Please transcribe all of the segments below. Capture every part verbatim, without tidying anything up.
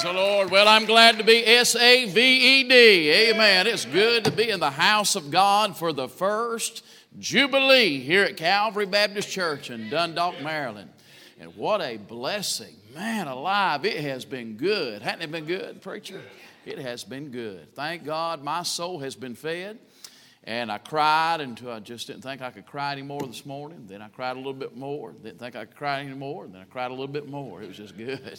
Praise the Lord. Well, I'm glad to be S A V E D. Amen. It's good to be in the house of God for the first Jubilee here at Calvary Baptist Church in Dundalk, Maryland. And what a blessing. Man alive, it has been good. Hasn't it been good, preacher? It has been good. Thank God my soul has been fed. And I cried until I just didn't think I could cry anymore this morning. Then I cried a little bit more. Didn't think I could cry anymore. Then I cried a little bit more. It was just good.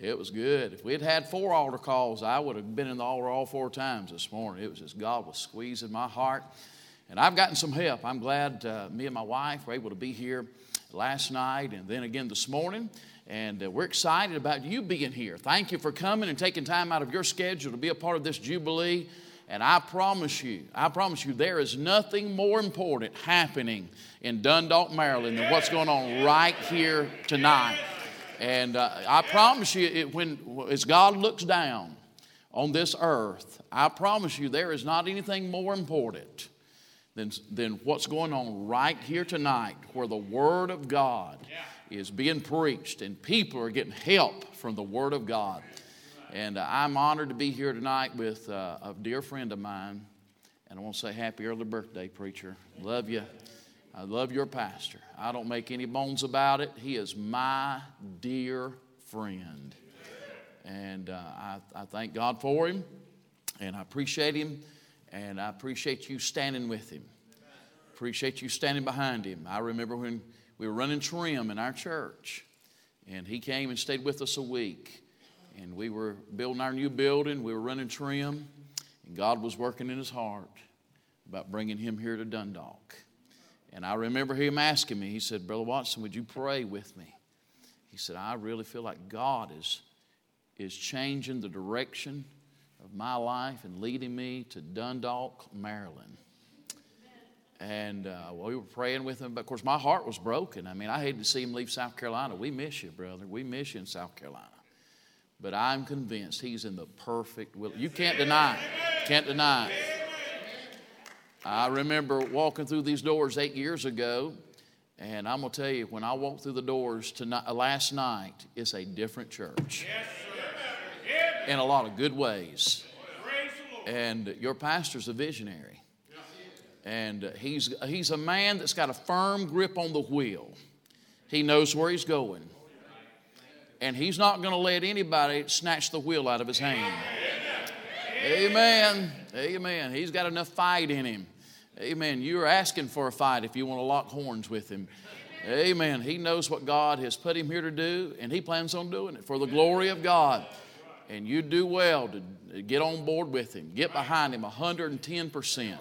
It was good. If we had had four altar calls, I would have been in the altar all four times this morning. It was just God was squeezing my heart. And I've gotten some help. I'm glad uh, me and my wife were able to be here last night and then again this morning. And uh, we're excited about you being here. Thank you for coming and taking time out of your schedule to be a part of this Jubilee. And I promise you, I promise you, there is nothing more important happening in Dundalk, Maryland than what's going on right here tonight. And uh, I promise you, it, when as God looks down on this earth, I promise you there is not anything more important than, than what's going on right here tonight, where the Word of God is being preached and people are getting help from the Word of God. And uh, I'm honored to be here tonight with uh, a dear friend of mine. And I want to say happy early birthday, preacher. Love you. I love your pastor. I don't make any bones about it. He is my dear friend. And uh, I, I thank God for him. And I appreciate him. And I appreciate you standing with him. Appreciate you standing behind him. I remember when we were running trim in our church. And he came and stayed with us a week. And we were building our new building. We were running trim. And God was working in his heart about bringing him here to Dundalk. And I remember him asking me, he said, "Brother Watson, would you pray with me?" He said, "I really feel like God is, is changing the direction of my life and leading me to Dundalk, Maryland." And uh, well, we were praying with him. But, of course, my heart was broken. I mean, I hated to see him leave South Carolina. We miss you, brother. We miss you in South Carolina. But I'm convinced he's in the perfect will. You can't deny it. Can't deny it. I remember walking through these doors eight years ago. And I'm going to tell you, when I walked through the doors tonight, last night, it's a different church. In a lot of good ways. And your pastor's a visionary. And he's, he's a man that's got a firm grip on the wheel. He knows where he's going. And he's not going to let anybody snatch the wheel out of his hand. Amen. Amen. He's got enough fight in him. Amen. You're asking for a fight if you want to lock horns with him. Amen. He knows what God has put him here to do, and he plans on doing it for the glory of God. And you do well to get on board with him. Get behind him one hundred ten percent.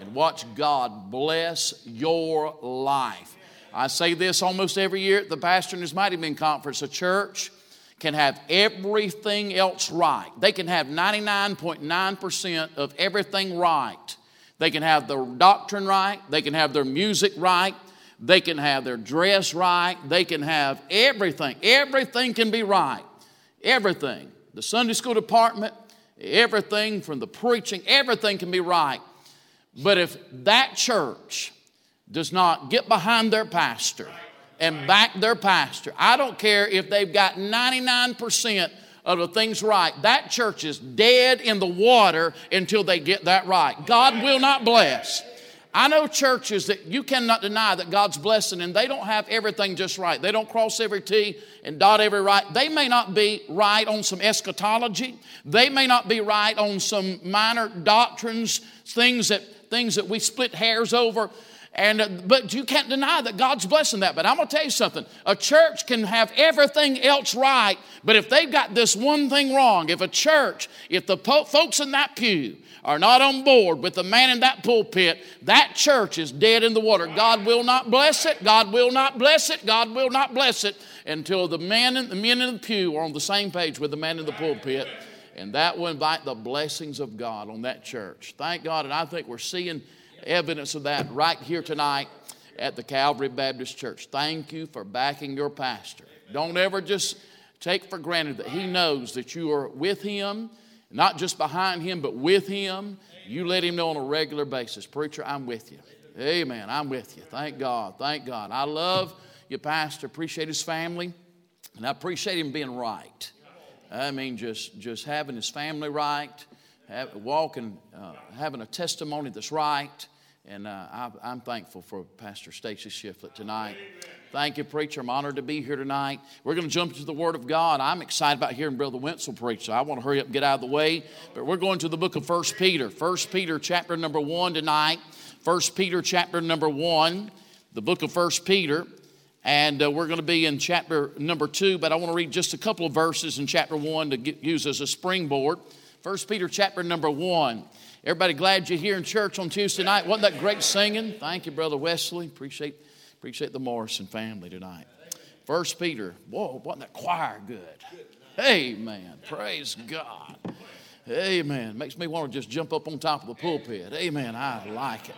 And watch God bless your life. I say this almost every year at the Pastor and His Mighty Men Conference. A church can have everything else right. They can have ninety-nine point nine percent of everything right. They can have their doctrine right. They can have their music right. They can have their dress right. They can have everything. Everything can be right. Everything. The Sunday school department, everything from the preaching, everything can be right. But if that church does not get behind their pastor and back their pastor, I don't care if they've got ninety-nine percent of the things right. That church is dead in the water until they get that right. God will not bless. I know churches that you cannot deny that God's blessing, and they don't have everything just right. They don't cross every T and dot every right. They may not be right on some eschatology. They may not be right on some minor doctrines, things that things that we split hairs over. And, but you can't deny that God's blessing that. But I'm going to tell you something. A church can have everything else right, but if they've got this one thing wrong, if a church, if the po- folks in that pew are not on board with the man in that pulpit, that church is dead in the water. God will not bless it. God will not bless it. God will not bless it until the men in the, men in the pew are on the same page with the man in the pulpit. And that will invite the blessings of God on that church. Thank God. And I think we're seeing evidence of that right here tonight at the Calvary Baptist Church. Thank you for backing your pastor. Don't ever just take for granted that he knows that you are with him, not just behind him, but with him. You let him know on a regular basis, "Preacher, I'm with you. Amen, I'm with you." Thank God, thank God. I love your pastor, appreciate his family, and I appreciate him being right. I mean, just, just having his family right, have, walking, uh, having a testimony that's right. And uh, I, I'm thankful for Pastor Stacy Shiflett tonight. Thank you, preacher. I'm honored to be here tonight. We're going to jump into the Word of God. I'm excited about hearing Brother Wenzel preach, so I want to hurry up and get out of the way. But we're going to the book of First Peter. First Peter chapter number one tonight. First Peter chapter number one, the book of First Peter. And uh, we're going to be in chapter number two, but I want to read just a couple of verses in chapter one to get, use as a springboard. First Peter chapter number one. Everybody glad you're here in church on Tuesday night. Wasn't that great singing? Thank you, Brother Wesley. Appreciate appreciate the Morrison family tonight. First Peter. Whoa, wasn't that choir good? Amen. Praise God. Amen. Makes me want to just jump up on top of the pulpit. Amen. I like it.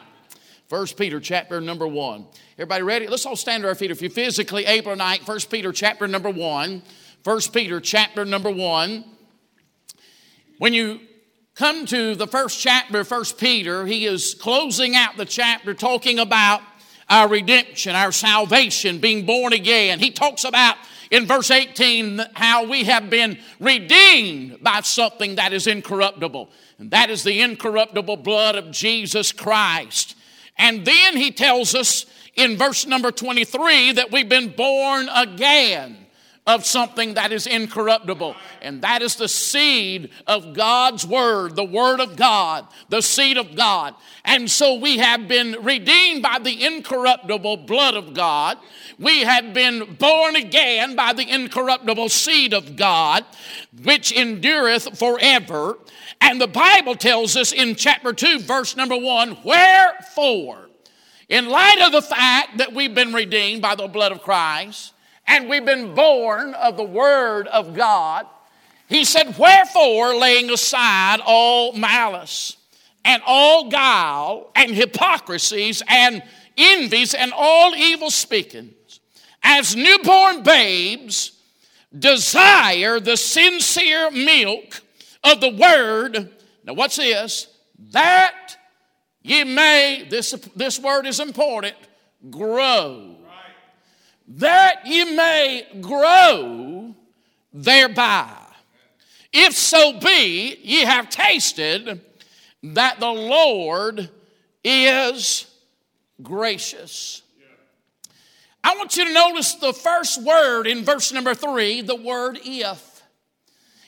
First Peter chapter number one. Everybody ready? Let's all stand to our feet if you're physically able tonight. First Peter chapter number one. First Peter chapter number one. When you come to the first chapter of First Peter, he is closing out the chapter talking about our redemption, our salvation, being born again. He talks about in verse eighteen how we have been redeemed by something that is incorruptible, and that is the incorruptible blood of Jesus Christ. And then he tells us in verse number twenty-three that we've been born again of something that is incorruptible, and that is the seed of God's Word, the Word of God, the seed of God. And so we have been redeemed by the incorruptible blood of God. We have been born again by the incorruptible seed of God, which endureth forever. And the Bible tells us in chapter two, verse number one, wherefore, in light of the fact that we've been redeemed by the blood of Christ, and we've been born of the Word of God, he said, wherefore, laying aside all malice and all guile and hypocrisies and envies and all evil speakings, as newborn babes desire the sincere milk of the Word. Now what's this? That ye may, this, this word is important, grow. That ye may grow thereby. If so be ye have tasted that the Lord is gracious. I want you to notice the first word in verse number three, the word if.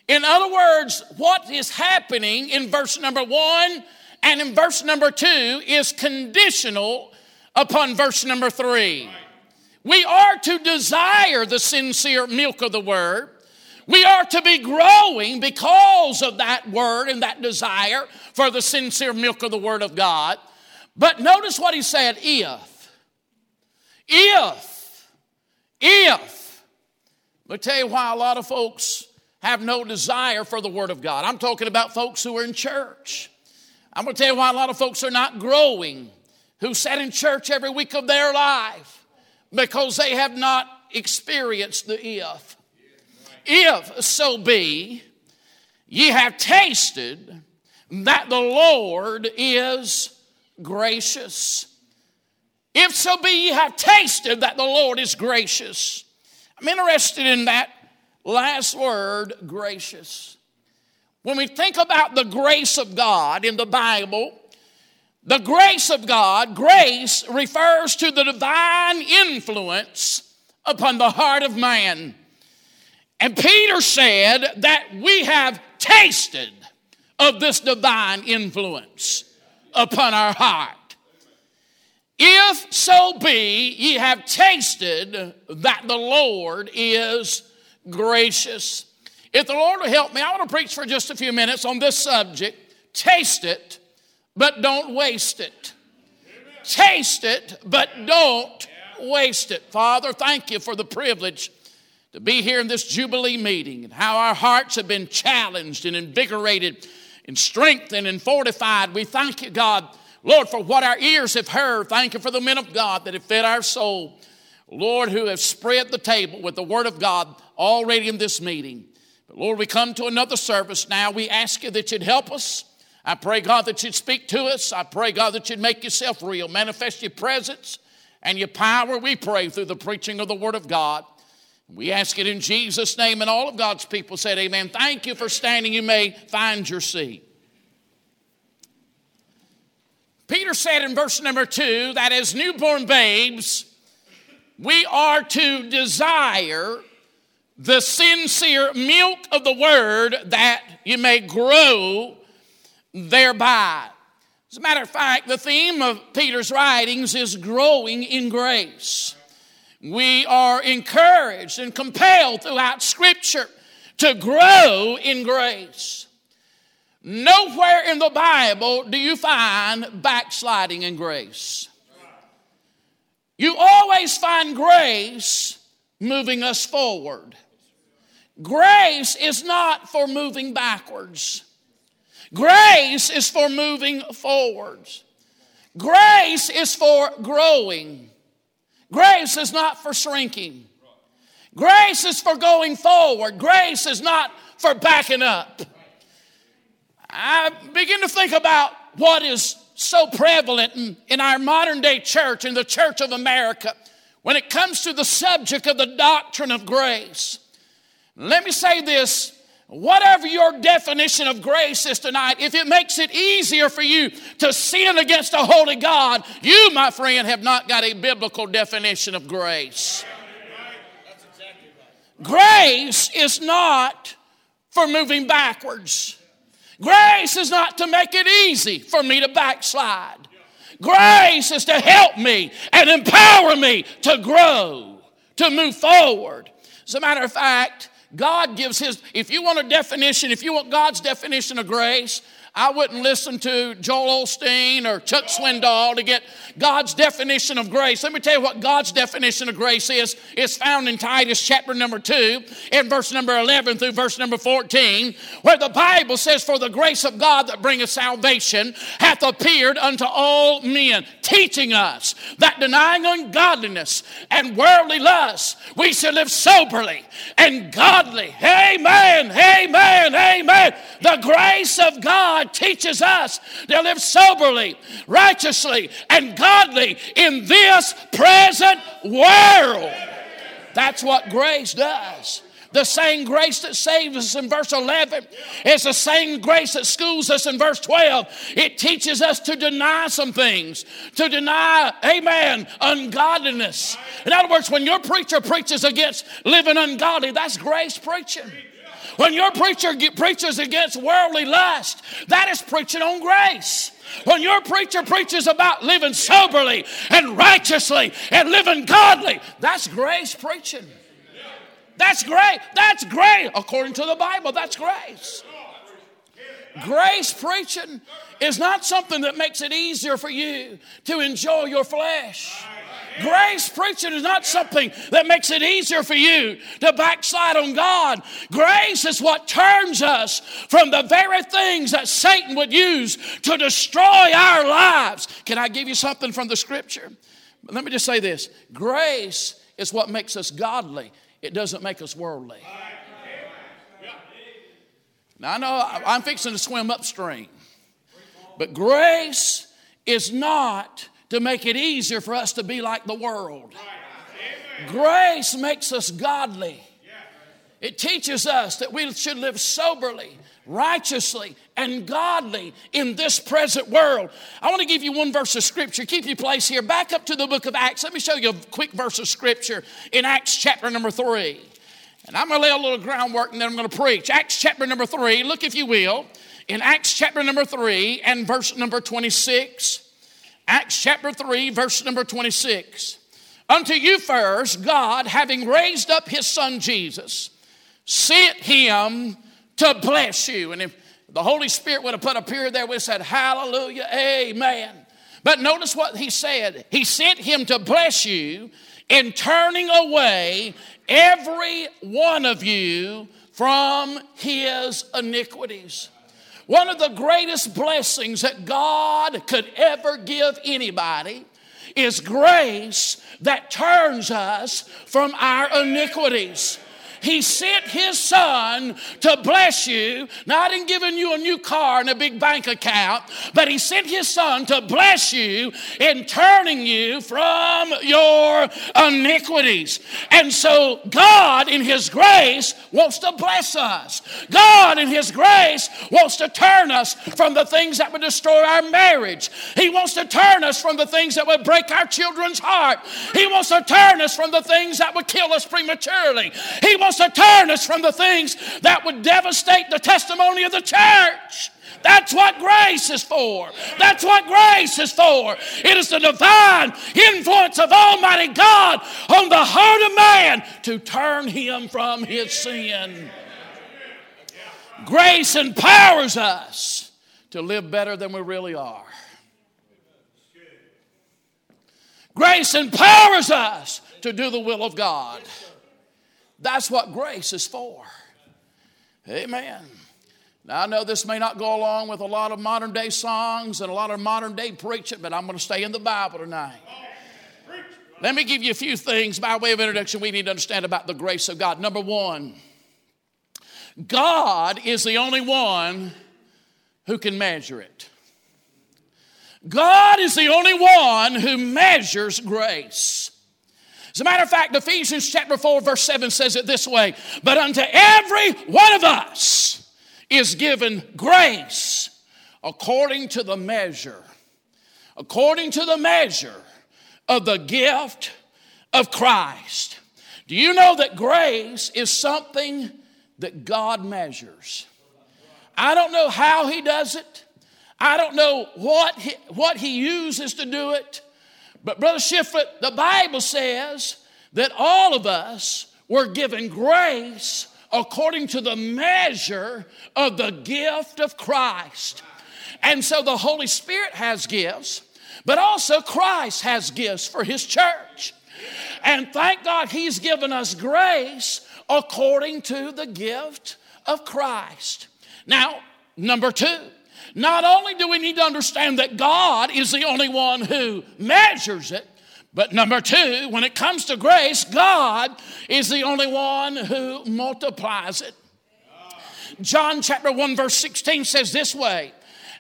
In other words, what is happening in verse number one and in verse number two is conditional upon verse number three. We are to desire the sincere milk of the Word. We are to be growing because of that Word and that desire for the sincere milk of the Word of God. But notice what he said, if. If. If. I'll tell you why a lot of folks have no desire for the Word of God. I'm talking about folks who are in church. I'm going to tell you why a lot of folks are not growing, who sat in church every week of their life. Because they have not experienced the if. If so be, ye have tasted that the Lord is gracious. If so be ye have tasted that the Lord is gracious. I'm interested in that last word, gracious. When we think about the grace of God in the Bible, the grace of God, grace refers to the divine influence upon the heart of man. And Peter said that we have tasted of this divine influence upon our heart. If so be ye have tasted that the Lord is gracious. If the Lord will help me, I want to preach for just a few minutes on this subject. Taste it, but don't waste it. Taste it, but don't waste it. Father, thank you for the privilege to be here in this Jubilee meeting and how our hearts have been challenged and invigorated and strengthened and fortified. We thank you, God, Lord, for what our ears have heard. Thank you for the men of God that have fed our soul. Lord, who have spread the table with the Word of God already in this meeting. But Lord, we come to another service now. We ask you that you'd help us. I pray, God, that you'd speak to us. I pray, God, that you'd make yourself real. Manifest your presence and your power, we pray, through the preaching of the Word of God. We ask it in Jesus' name, and all of God's people said amen. Thank you for standing. You may find your seat. Peter said in verse number two that as newborn babes, we are to desire the sincere milk of the word that you may grow thereby. As a matter of fact, the theme of Peter's writings is growing in grace. We are encouraged and compelled throughout Scripture to grow in grace. Nowhere in the Bible do you find backsliding in grace. You always find grace moving us forward. Grace is not for moving backwards. Grace is for moving forwards. Grace is for growing. Grace is not for shrinking. Grace is for going forward. Grace is not for backing up. I begin to think about what is so prevalent in, in our modern day church, in the church of America, when it comes to the subject of the doctrine of grace. Let me say this. Whatever your definition of grace is tonight, if it makes it easier for you to sin against a holy God, you, my friend, have not got a biblical definition of grace. Grace is not for moving backwards. Grace is not to make it easy for me to backslide. Grace is to help me and empower me to grow, to move forward. As a matter of fact, God gives his, if you want a definition, if you want God's definition of grace, I wouldn't listen to Joel Osteen or Chuck Swindoll to get God's definition of grace. Let me tell you what God's definition of grace is. It's found in Titus chapter number two in verse number eleven through verse number fourteen, where the Bible says, "For the grace of God that bringeth salvation hath appeared unto all men, teaching us that denying ungodliness and worldly lusts, we should live soberly and godly." Amen, amen, amen. The grace of God teaches us to live soberly, righteously, and godly in this present world. That's what grace does. The same grace that saves us in verse eleven is the same grace that schools us in verse twelve. It teaches us to deny some things, to deny, amen, ungodliness. In other words, when your preacher preaches against living ungodly, that's grace preaching. When your preacher preaches against worldly lust, that is preaching on grace. When your preacher preaches about living soberly and righteously and living godly, that's grace preaching. That's great. That's great. According to the Bible, that's grace. Grace preaching is not something that makes it easier for you to enjoy your flesh. Grace preaching is not something that makes it easier for you to backslide on God. Grace is what turns us from the very things that Satan would use to destroy our lives. Can I give you something from the Scripture? Let me just say this. Grace is what makes us godly. It doesn't make us worldly. Now, I know I'm fixing to swim upstream, but grace is not to make it easier for us to be like the world. Grace makes us godly. It teaches us that we should live soberly, righteously, and godly in this present world. I want to give you one verse of Scripture. Keep your place here. Back up to the book of Acts. Let me show you a quick verse of Scripture in Acts chapter number three. And I'm going to lay a little groundwork and then I'm going to preach. Acts chapter number three, look if you will, in Acts chapter number three and verse number twenty-six. Acts chapter three, verse number twenty-six. "Unto you first, God, having raised up his son Jesus, sent him to bless you." And if the Holy Spirit would have put a period there, we said, hallelujah, amen. But notice what he said. "He sent him to bless you in turning away every one of you from his iniquities." One of the greatest blessings that God could ever give anybody is grace that turns us from our iniquities. He sent his son to bless you, not in giving you a new car and a big bank account, but he sent his son to bless you in turning you from your iniquities. And so God in his grace wants to bless us. God in his grace wants to turn us from the things that would destroy our marriage. He wants to turn us from the things that would break our children's heart. He wants to turn us from the things that would kill us prematurely. He wants to turn us from the things that would devastate the testimony of the church. That's what grace is for. That's what grace is for. It is the divine influence of Almighty God on the heart of man to turn him from his sin. Grace empowers us to live better than we really are. Grace empowers us to do the will of God. That's what grace is for. Amen. Now, I know this may not go along with a lot of modern day songs and a lot of modern day preaching, but I'm going to stay in the Bible tonight. Let me give you a few things by way of introduction we need to understand about the grace of God. Number one, God is the only one who can measure it. God is the only one who measures grace. As a matter of fact, Ephesians chapter four, verse seven says it this way, "But unto every one of us is given grace according to the measure, according to the measure of the gift of Christ." Do you know that grace is something that God measures? I don't know how he does it. I don't know what he, what he uses to do it. But Brother Shiflett, the Bible says that all of us were given grace according to the measure of the gift of Christ. And so the Holy Spirit has gifts, but also Christ has gifts for his church. And thank God he's given us grace according to the gift of Christ. Now, number two, not only do we need to understand that God is the only one who measures it, but number two, when it comes to grace, God is the only one who multiplies it. John chapter one verse sixteen says this way,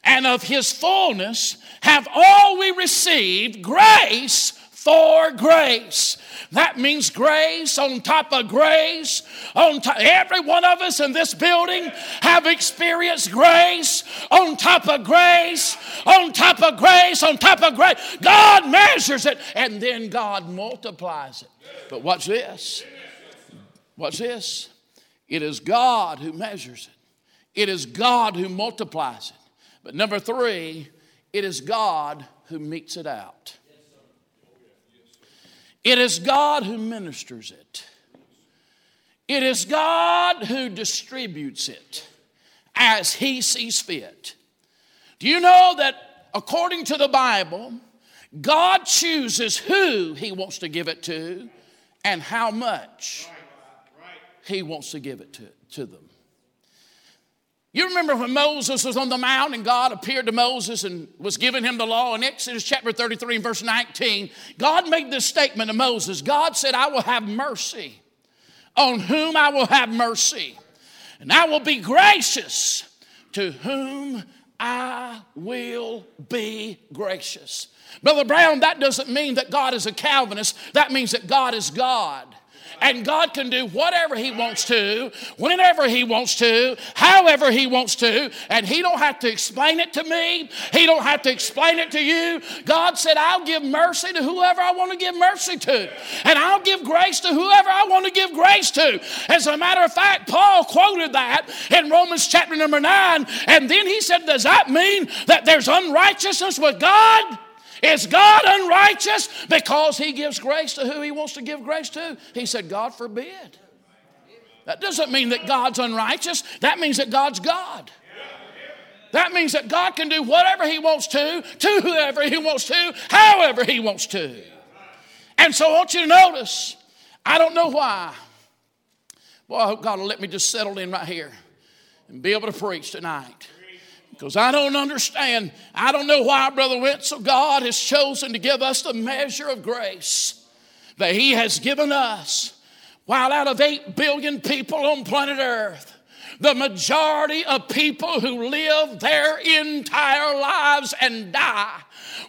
"And of his fullness have all we received, grace for grace." That means grace on top of grace. On top, every one of us in this building have experienced grace on top of grace, on top of grace, on top of grace. God measures it and then God multiplies it. But watch this. Watch this. It is God who measures it. It is God who multiplies it. But number three, it is God who metes it out. It is God who ministers it. It is God who distributes it as he sees fit. Do you know that according to the Bible, God chooses who he wants to give it to and how much he wants to give it to, to them. You remember when Moses was on the mount and God appeared to Moses and was giving him the law in Exodus chapter thirty-three and verse nineteen. God made this statement to Moses. God said, "I will have mercy on whom I will have mercy, and I will be gracious to whom I will be gracious." Brother Brown, that doesn't mean that God is a Calvinist. That means that God is God. And God can do whatever he wants to, whenever he wants to, however he wants to. And he don't have to explain it to me. He don't have to explain it to you. God said, "I'll give mercy to whoever I want to give mercy to. And I'll give grace to whoever I want to give grace to." As a matter of fact, Paul quoted that in Romans chapter number nine. And then he said, "Does that mean that there's unrighteousness with God? Is God unrighteous because he gives grace to who he wants to give grace to?" He said, "God forbid." That doesn't mean that God's unrighteous. That means that God's God. That means that God can do whatever he wants to, to whoever he wants to, however he wants to. And so I want you to notice, I don't know why. Boy, I hope God will let me just settle in right here and be able to preach tonight. Because I don't understand. I don't know why, Brother Wenzel, God has chosen to give us the measure of grace that he has given us. While out of eight billion people on planet Earth, the majority of people who live their entire lives and die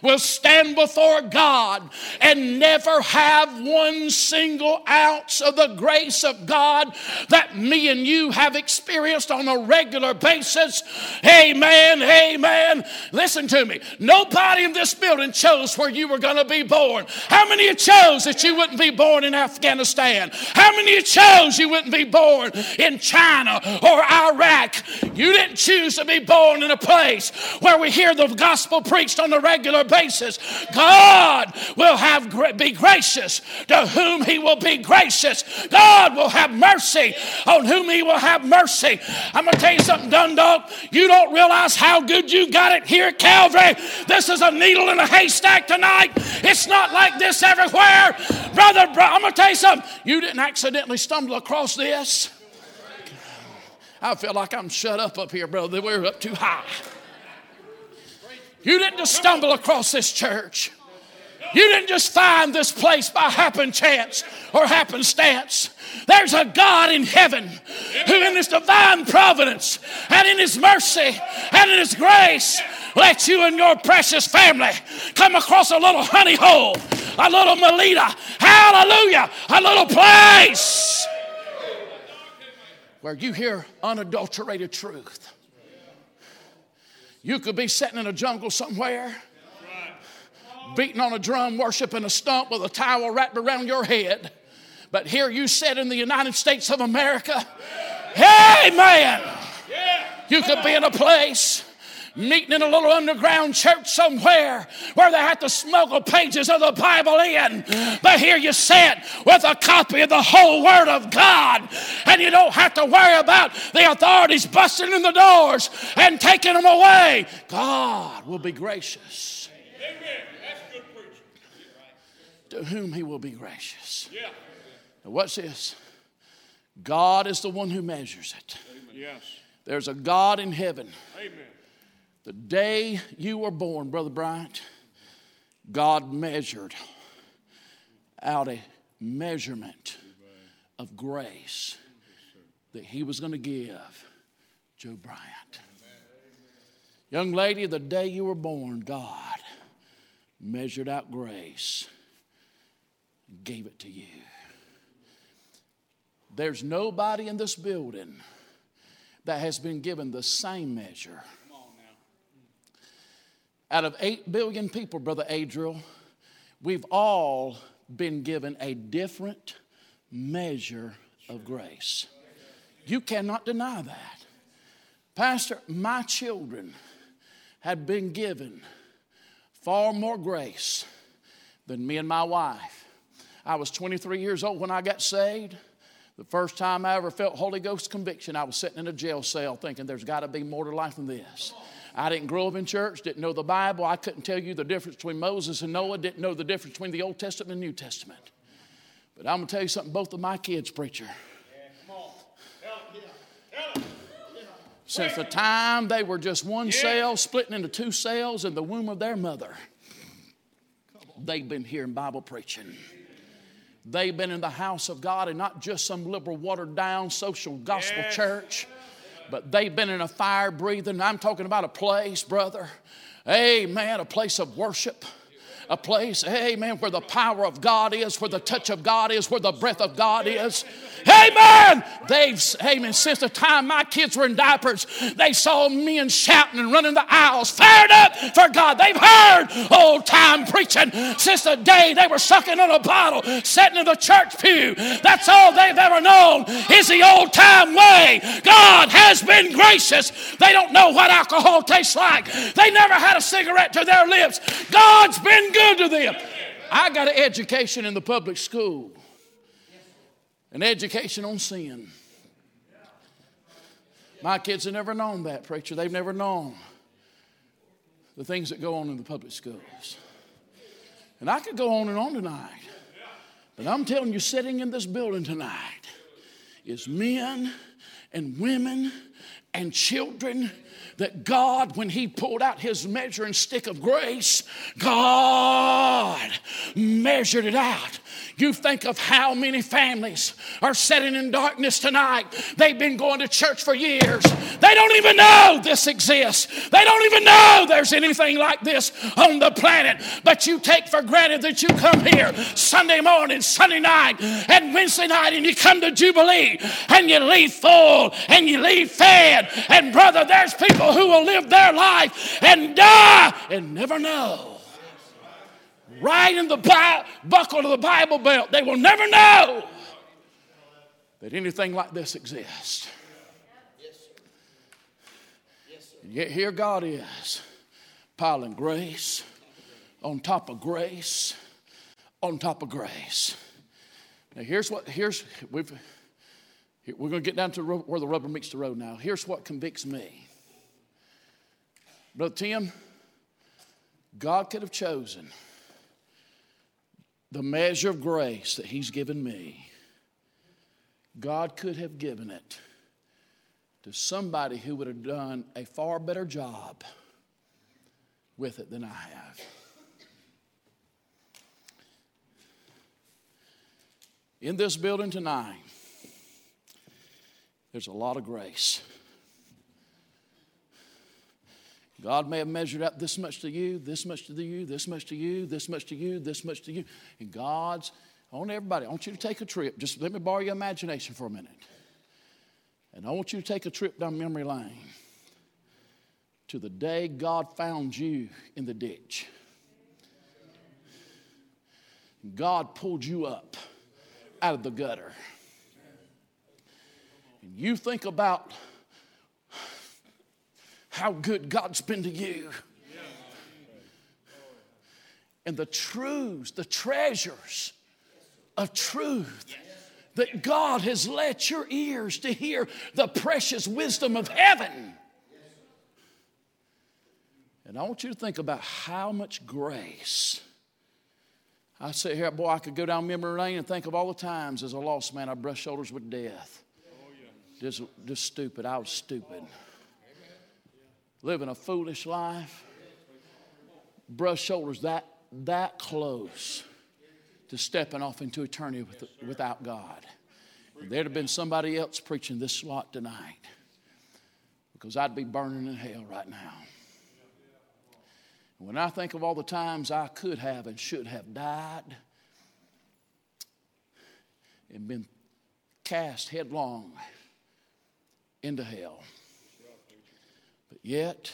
will stand before God and never have one single ounce of the grace of God that me and you have experienced on a regular basis. Amen, amen. Listen to me. Nobody in this building chose where you were going to be born. How many of you chose that you wouldn't be born in Afghanistan? How many of you chose you wouldn't be born in China or Iraq? You didn't choose to be born in a place where we hear the gospel preached on a regular basis. God will have be gracious to whom he will be gracious. God will have mercy on whom he will have mercy. I'm going to tell you something, Dundalk. You don't realize how good you got it here at Calvary. This is a needle in a haystack tonight. It's not like this everywhere. Brother, bro, I'm going to tell you something. You didn't accidentally stumble across this. I feel like I'm shut up up here, brother. We're up too high. You didn't just stumble across this church. You didn't just find this place by happen chance or happenstance. There's a God in heaven who in his divine providence and in his mercy and in his grace lets you and your precious family come across a little honey hole, a little Melita, hallelujah, a little place where you hear unadulterated truth. You could be sitting in a jungle somewhere, beating on a drum, worshiping a stump with a towel wrapped around your head. But here you sit in the United States of America. Hey, man! You could be in a place, meeting in a little underground church somewhere where they have to smuggle pages of the Bible in. But here you sit with a copy of the whole Word of God, and you don't have to worry about the authorities busting in the doors and taking them away. God will be gracious. Amen. That's good preaching. To whom he will be gracious. Yeah. Now what's this? God is the one who measures it. Yes. There's a God in heaven. Amen. The day you were born, Brother Bryant, God measured out a measurement of grace that he was going to give Joe Bryant. Young lady, the day you were born, God measured out grace and gave it to you. There's nobody in this building that has been given the same measure. Out of eight billion people, Brother Adriel, we've all been given a different measure of grace. You cannot deny that. Pastor, my children have been given far more grace than me and my wife. I was twenty-three years old when I got saved. The first time I ever felt Holy Ghost conviction, I was sitting in a jail cell thinking there's got to be more to life than this. I didn't grow up in church, didn't know the Bible. I couldn't tell you the difference between Moses and Noah, didn't know the difference between the Old Testament and New Testament. But I'm going to tell you something, both of my kids, preacher. Since the time they were just one cell, splitting into two cells in the womb of their mother, they've been hearing Bible preaching. They've been in the house of God and not just some liberal, watered-down social gospel church. But they've been in a fire breathing. I'm talking about a place, brother. Amen. A place of worship. A place, amen, where the power of God is, where the touch of God is, where the breath of God is. Amen. They've, amen, since the time my kids were in diapers, they saw men shouting and running the aisles, fired up for God. They've heard old time preaching since the day they were sucking on a bottle, sitting in the church pew. That's all they've ever known is the old time way. God has been gracious. They don't know what alcohol tastes like. They never had a cigarette to their lips. God's been good to them. I got an education in the public school, an education on sin. My kids have never known that, preacher. They've never known the things that go on in the public schools. And I could go on and on tonight, but I'm telling you, sitting in this building tonight is men and women and children that God, when he pulled out his measuring stick of grace, God measured it out. You think of how many families are sitting in darkness tonight. They've been going to church for years. They don't even know this exists. They don't even know there's anything like this on the planet. But you take for granted that you come here Sunday morning, Sunday night, and Wednesday night, and you come to Jubilee, and you leave full, and you leave fed. And brother, there's people who will live their life and die and never know. Right in the bi- buckle of the Bible belt. They will never know that anything like this exists. And yet here God is piling grace on top of grace on top of grace. Now here's what, here's, we've, we're going to get down to where the rubber meets the road now. Here's what convicts me. Brother Tim, God could have chosen the measure of grace that he's given me. God could have given it to somebody who would have done a far better job with it than I have. In this building tonight, there's a lot of grace. God may have measured out this much to you, this much to you, this much to you, this much to you, this much to you. And God's on everybody. I want you to take a trip. Just let me borrow your imagination for a minute. And I want you to take a trip down memory lane to the day God found you in the ditch. God pulled you up out of the gutter. And you think about how good God's been to you. And the truths, the treasures of truth that God has let your ears to hear the precious wisdom of heaven. And I want you to think about how much grace. I sit here, boy, I could go down memory lane and think of all the times as a lost man I brushed shoulders with death. Just, just stupid. I was stupid. Living a foolish life, brush shoulders that that close to stepping off into eternity with, without God. And there'd have been somebody else preaching this lot tonight, because I'd be burning in hell right now. And when I think of all the times I could have and should have died and been cast headlong into hell. But yet,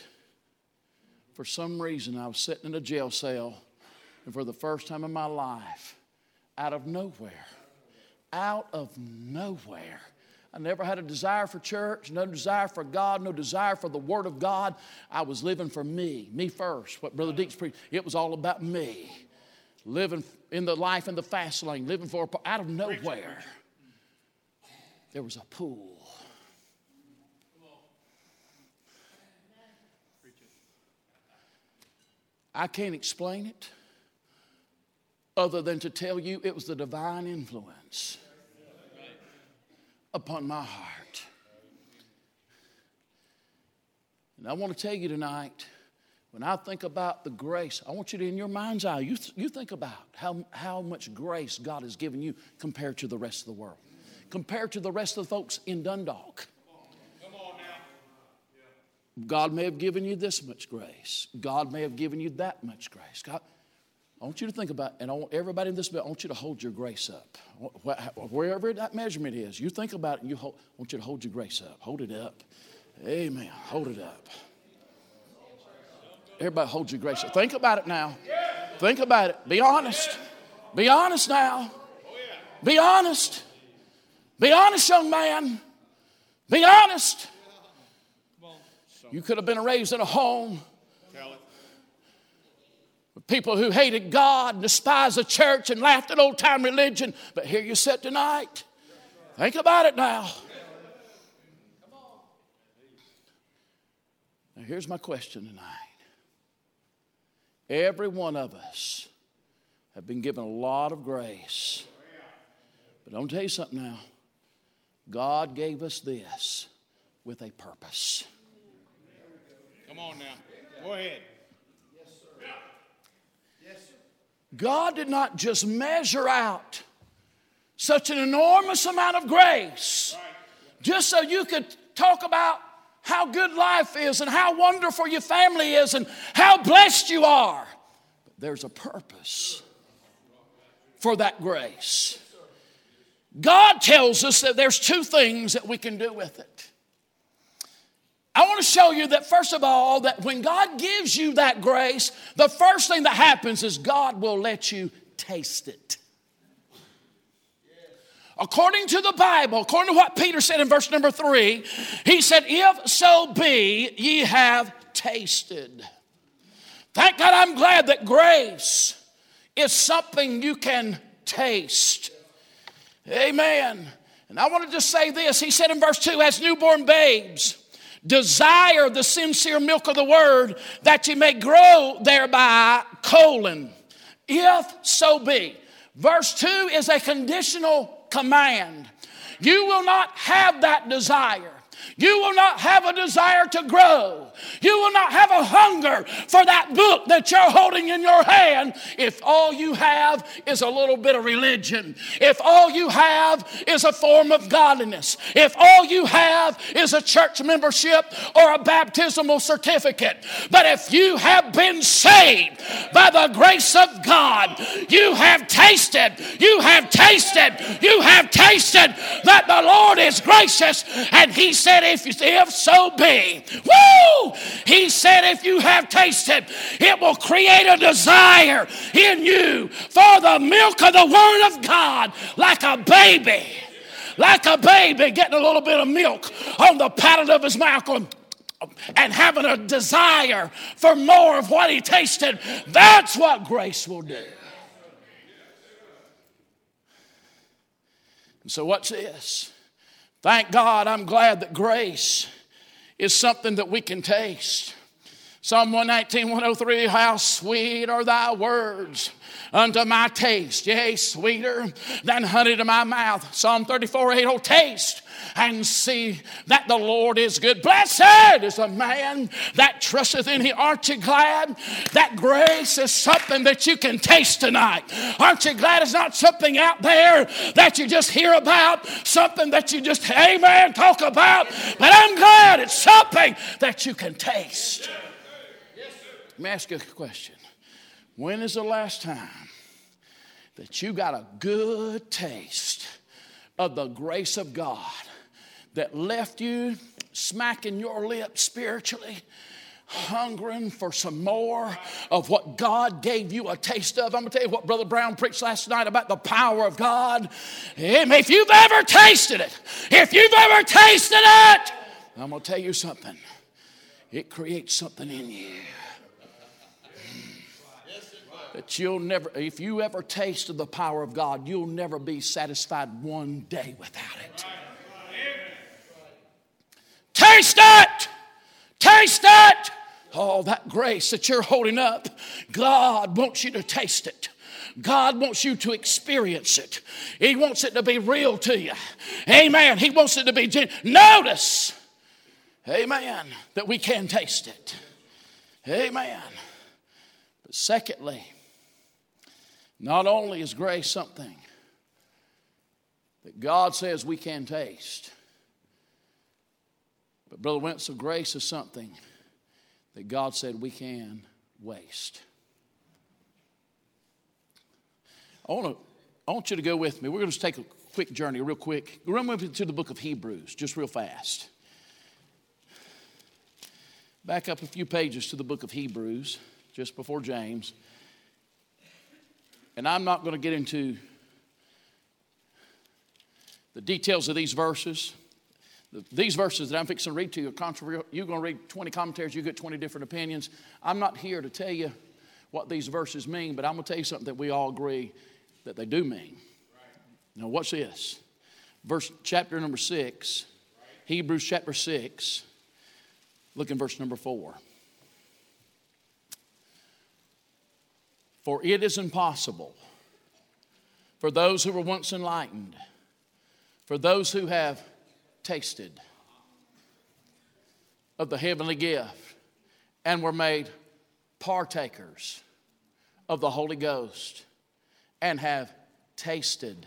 for some reason, I was sitting in a jail cell, and for the first time in my life, out of nowhere, out of nowhere, I never had a desire for church, no desire for God, no desire for the Word of God. I was living for me, me first, what Brother Deeks preached. It was all about me, living in the life in the fast lane, living for a, out of nowhere. There was a pool. I can't explain it other than to tell you it was the divine influence upon my heart. And I want to tell you tonight, when I think about the grace, I want you to, in your mind's eye, you, th- you think about how, how much grace God has given you compared to the rest of the world, compared to the rest of the folks in Dundalk. God may have given you this much grace. God may have given you that much grace. God, I want you to think about, and I want everybody in this building, I want you to hold your grace up. Wherever that measurement is, you think about it, and you hold, I want you to hold your grace up. Hold it up. Amen. Hold it up. Everybody hold your grace up. Think about it now. Think about it. Be honest. Be honest now. Be honest. Be honest, young man. Be honest. You could have been raised in a home with people who hated God and despised the church and laughed at old-time religion. But here you sit tonight. Think about it now. Now here's my question tonight. Every one of us have been given a lot of grace. But I'm going to tell you something now. God gave us this with a purpose. Come on now. Go ahead. Yes, sir. God did not just measure out such an enormous amount of grace just so you could talk about how good life is and how wonderful your family is and how blessed you are. But there's a purpose for that grace. God tells us that there's two things that we can do with it. I want to show you that, first of all, that when God gives you that grace, the first thing that happens is God will let you taste it. According to the Bible, according to what Peter said in verse number three, he said, if so be ye have tasted. Thank God, I'm glad that grace is something you can taste. Amen. And I want to just say this. He said in verse two, as newborn babes, desire the sincere milk of the word that you may grow thereby, colon, if so be. Verse two is a conditional command. You will not have that desire. You will not have a desire to grow. You will not have a hunger for that book that you're holding in your hand if all you have is a little bit of religion, if all you have is a form of godliness, if all you have is a church membership or a baptismal certificate. But if you have been saved by the grace of God, you have tasted, you have tasted, you have tasted that the Lord is gracious. And he said, If, if so be, woo! He said, if you have tasted, it will create a desire in you for the milk of the Word of God, like a baby, like a baby getting a little bit of milk on the palate of his mouth and having a desire for more of what he tasted. That's what grace will do. And so, what's this? Thank God, I'm glad that grace is something that we can taste. Psalm one nineteen, one oh three, how sweet are thy words unto my taste, yea, sweeter than honey to my mouth. Psalm thirty-four, eight, oh, taste and see that the Lord is good. Blessed is the man that trusteth in him. Aren't you glad that grace is something that you can taste tonight? Aren't you glad it's not something out there that you just hear about, something that you just, amen, talk about? But I'm glad it's something that you can taste. Let me ask you a question. When is the last time that you got a good taste of the grace of God that left you smacking your lips spiritually, hungering for some more of what God gave you a taste of? I'm going to tell you what Brother Brown preached last night about the power of God. If you've ever tasted it, if you've ever tasted it, I'm going to tell you something. It creates something in you that you'll never, if you ever taste of the power of God, you'll never be satisfied one day without it. Taste it! Taste it! Oh, that grace that you're holding up, God wants you to taste it. God wants you to experience it. He wants it to be real to you. Amen. He wants it to be genuine. Notice, amen, that we can taste it. Amen. But secondly, not only is grace something that God says we can taste, but Brother Wenzel, grace is something that God said we can waste. I want, to, I want you to go with me. We're going to take a quick journey real quick. We're going to move to the book of Hebrews just real fast. Back up a few pages to the book of Hebrews, just before James. And I'm not going to get into the details of these verses. These verses that I'm fixing to read to you are controversial. You're going to read twenty commentaries, you get twenty different opinions. I'm not here to tell you what these verses mean, but I'm going to tell you something that we all agree that they do mean. Now watch this. Verse chapter number six, Hebrews chapter six, look in verse number four. For it is impossible for those who were once enlightened, for those who have tasted of the heavenly gift and were made partakers of the Holy Ghost and have tasted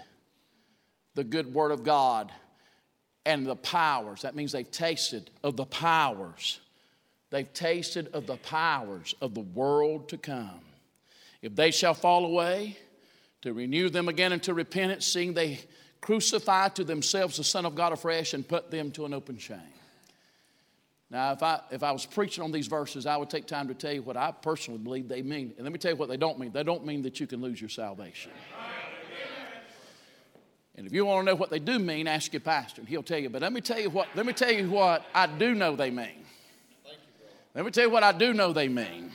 the good word of God and the powers. That means they've tasted of the powers. They've tasted of the powers of the world to come. If they shall fall away, to renew them again unto repentance, seeing they crucify to themselves the Son of God afresh and put them to an open shame. Now, if I if I was preaching on these verses, I would take time to tell you what I personally believe they mean. And let me tell you what they don't mean. They don't mean that you can lose your salvation. And if you want to know what they do mean, ask your pastor, and he'll tell you. But let me tell you what let me tell you what I do know they mean. Let me tell you what I do know they mean.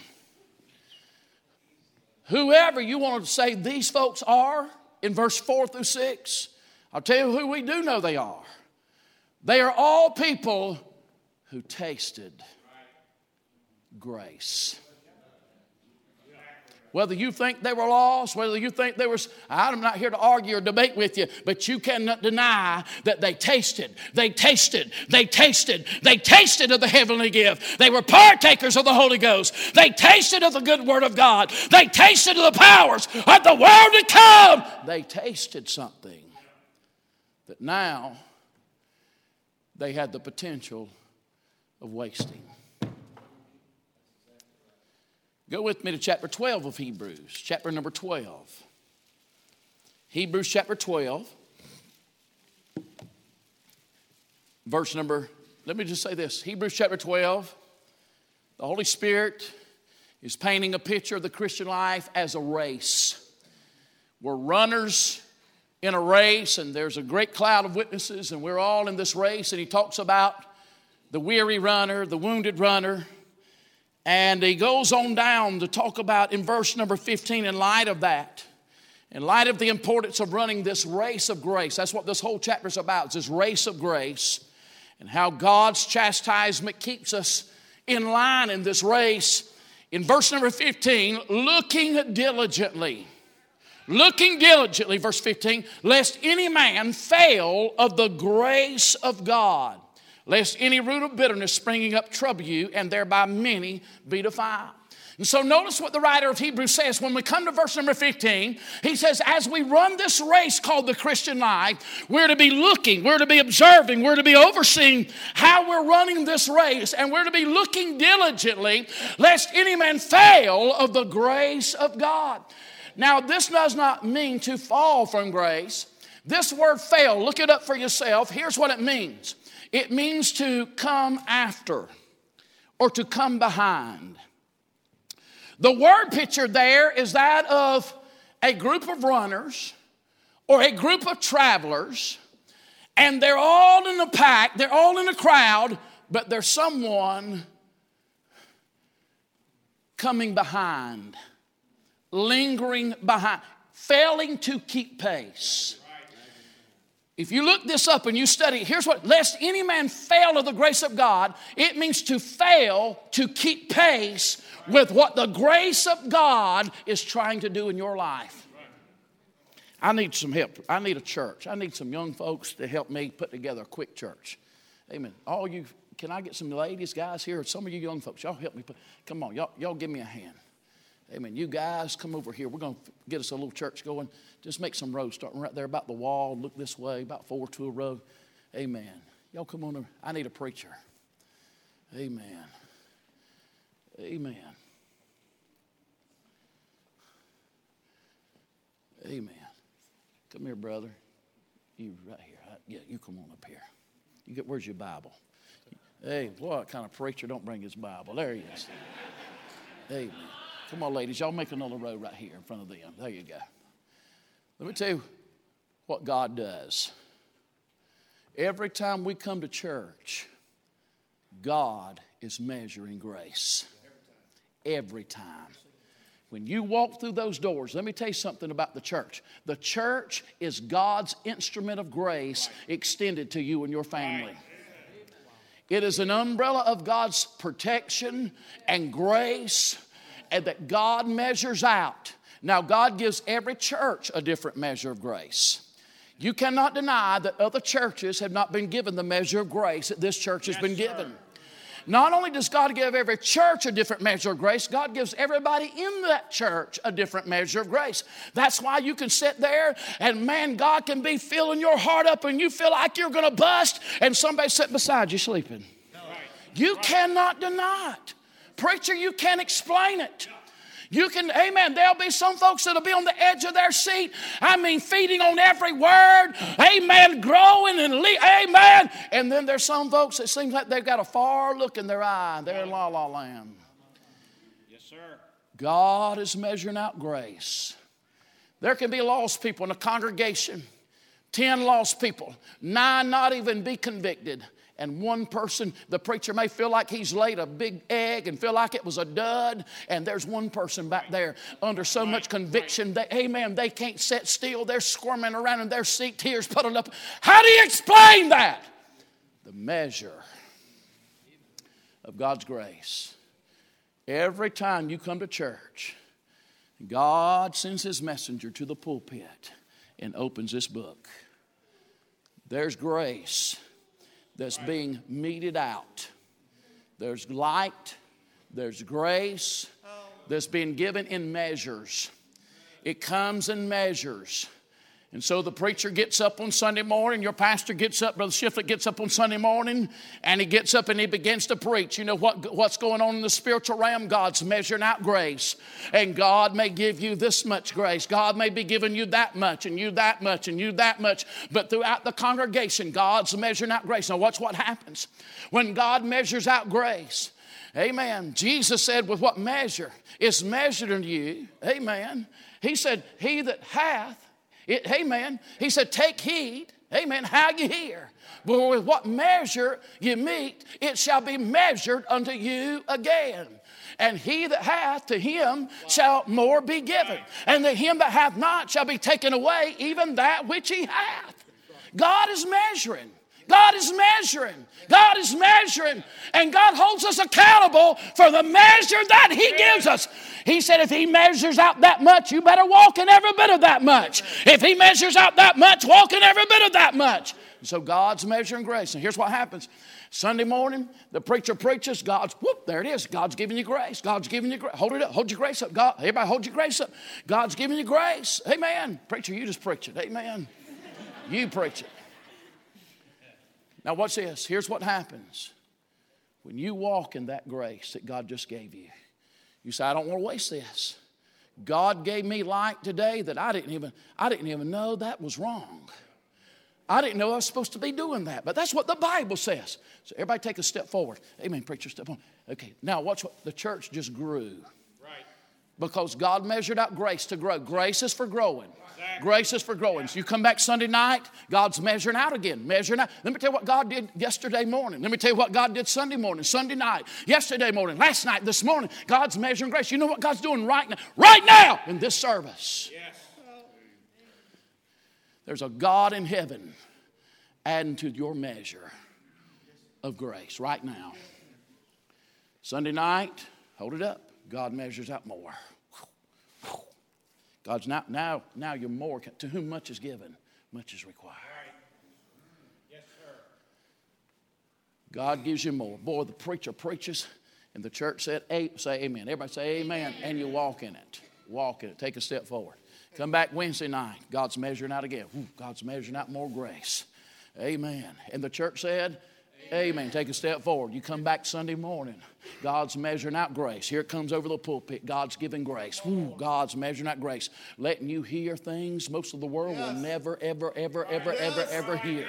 Whoever you want to say these folks are, in verse four through six, I'll tell you who we do know they are. They are all people who tasted grace. Whether you think they were lost, whether you think they were, I'm not here to argue or debate with you, but you cannot deny that they tasted, they tasted, they tasted, they tasted of the heavenly gift. They were partakers of the Holy Ghost. They tasted of the good word of God. They tasted of the powers of the world to come. They tasted something that now they had the potential of wasting. Go with me to chapter twelve of Hebrews. Chapter number twelve. Hebrews chapter twelve. Verse number, let me just say this. Hebrews chapter twelve. The Holy Spirit is painting a picture of the Christian life as a race. We're runners in a race, and there's a great cloud of witnesses, and we're all in this race. And he talks about the weary runner, the wounded runner. And he goes on down to talk about in verse number fifteen, in light of that, in light of the importance of running this race of grace. That's what this whole chapter is about, is this race of grace and how God's chastisement keeps us in line in this race. In verse number fifteen, looking diligently, looking diligently, verse fifteen, lest any man fail of the grace of God. Lest any root of bitterness springing up trouble you, and thereby many be defiled. And so notice what the writer of Hebrews says. When we come to verse number fifteen, he says, as we run this race called the Christian life, we're to be looking, we're to be observing, we're to be overseeing how we're running this race, and we're to be looking diligently, lest any man fail of the grace of God. Now, this does not mean to fall from grace. This word fail, look it up for yourself. Here's what it means. It means to come after or to come behind. The word picture there is that of a group of runners or a group of travelers, and they're all in a pack, they're all in a crowd, but there's someone coming behind, lingering behind, failing to keep pace. If you look this up and you study, here's what, lest any man fail of the grace of God, it means to fail to keep pace with what the grace of God is trying to do in your life. I need some help. I need a church. I need some young folks to help me put together a quick church. Amen. All you, can I get some ladies, guys here? Some of you young folks, y'all help me put, come on, y'all, y'all give me a hand. Amen. You guys, come over here. We're going to get us a little church going. Just make some rows, starting right there about the wall. Look this way, about four to a row. Amen. Y'all come on over. I need a preacher. Amen. Amen. Amen. Come here, brother. You right here. Yeah, you come on up here. You get, where's your Bible? Hey, what kind of preacher don't bring his Bible? There he is. Amen. Come on, ladies. Y'all make another row right here in front of them. There you go. Let me tell you what God does. Every time we come to church, God is measuring grace. Every time. When you walk through those doors, let me tell you something about the church. The church is God's instrument of grace extended to you and your family. It is an umbrella of God's protection and grace, and that God measures out. Now, God gives every church a different measure of grace. You cannot deny that other churches have not been given the measure of grace that this church has yes, been given. Sir. Not only does God give every church a different measure of grace, God gives everybody in that church a different measure of grace. That's why you can sit there and, man, God can be filling your heart up and you feel like you're going to bust and somebody's sitting beside you sleeping. You cannot deny it. Preacher, you can't explain it. You can, amen, there'll be some folks that'll be on the edge of their seat. I mean, feeding on every word. Amen, growing and leading. Amen. And then there's some folks that seems like they've got a far look in their eye. They're in la-la land. Yes, sir. God is measuring out grace. There can be lost people in a congregation. Ten lost people. Nine not even be convicted. And one person, the preacher may feel like he's laid a big egg and feel like it was a dud. And there's one person back there under so much conviction that, amen, they can't sit still. They're squirming around in their seat, tears puddling up. How do you explain that? The measure of God's grace. Every time you come to church, God sends his messenger to the pulpit and opens this book. There's grace that's being meted out. There's light, there's grace that's being given in measures. It comes in measures. And so the preacher gets up on Sunday morning, your pastor gets up, Brother Shiflett gets up on Sunday morning, and he gets up and he begins to preach. You know what, what's going on in the spiritual realm? God's measuring out grace. And God may give you this much grace. God may be giving you that much, and you that much, and you that much. But throughout the congregation, God's measuring out grace. Now watch what happens. When God measures out grace, amen, Jesus said, with what measure is measured unto you, amen. He said, he that hath, It, amen. He said, take heed, amen, how you hear. But with what measure you meet, it shall be measured unto you again. And he that hath, to him shall more be given. And to him that hath not shall be taken away, even that which he hath. God is measuring. God is measuring. God is measuring. And God holds us accountable for the measure that he gives us. He said, if he measures out that much, you better walk in every bit of that much. If he measures out that much, walk in every bit of that much. And so God's measuring grace. And here's what happens. Sunday morning, the preacher preaches. God's, whoop, there it is. God's giving you grace. God's giving you grace. Hold it up. Hold your grace up. God, everybody hold your grace up. God's giving you grace. Amen. Preacher, you just preach it. Amen. You preach it. Now watch this. Here's what happens. When you walk in that grace that God just gave you, you say, I don't want to waste this. God gave me light today that I didn't even, I didn't even know that was wrong. I didn't know I was supposed to be doing that. But that's what the Bible says. So everybody take a step forward. Amen, preacher, step on. Okay, now watch what the church just grew. Right. Because God measured out grace to grow. Grace is for growing. Grace is for growing. So you come back Sunday night, God's measuring out again. Measuring out. Let me tell you what God did yesterday morning. Let me tell you what God did Sunday morning, Sunday night, yesterday morning, last night, this morning. God's measuring grace. You know what God's doing right now? Right now in this service. Yes. There's a God in heaven adding to your measure of grace right now. Sunday night, hold it up. God measures out more. God's not, now, now you're more, to whom much is given, much is required. Right. Yes, sir. God gives you more. Boy, the preacher preaches, and the church said, hey, say amen. Everybody say amen, amen, and you walk in it. Walk in it. Take a step forward. Come back Wednesday night. God's measuring out again. Ooh, God's measuring out more grace. Amen. And the church said, amen. Take a step forward. You come back Sunday morning. God's measuring out grace. Here it comes over the pulpit. God's giving grace. Ooh, God's measuring out grace. Letting you hear things most of the world will never, ever, ever, ever, ever, ever hear.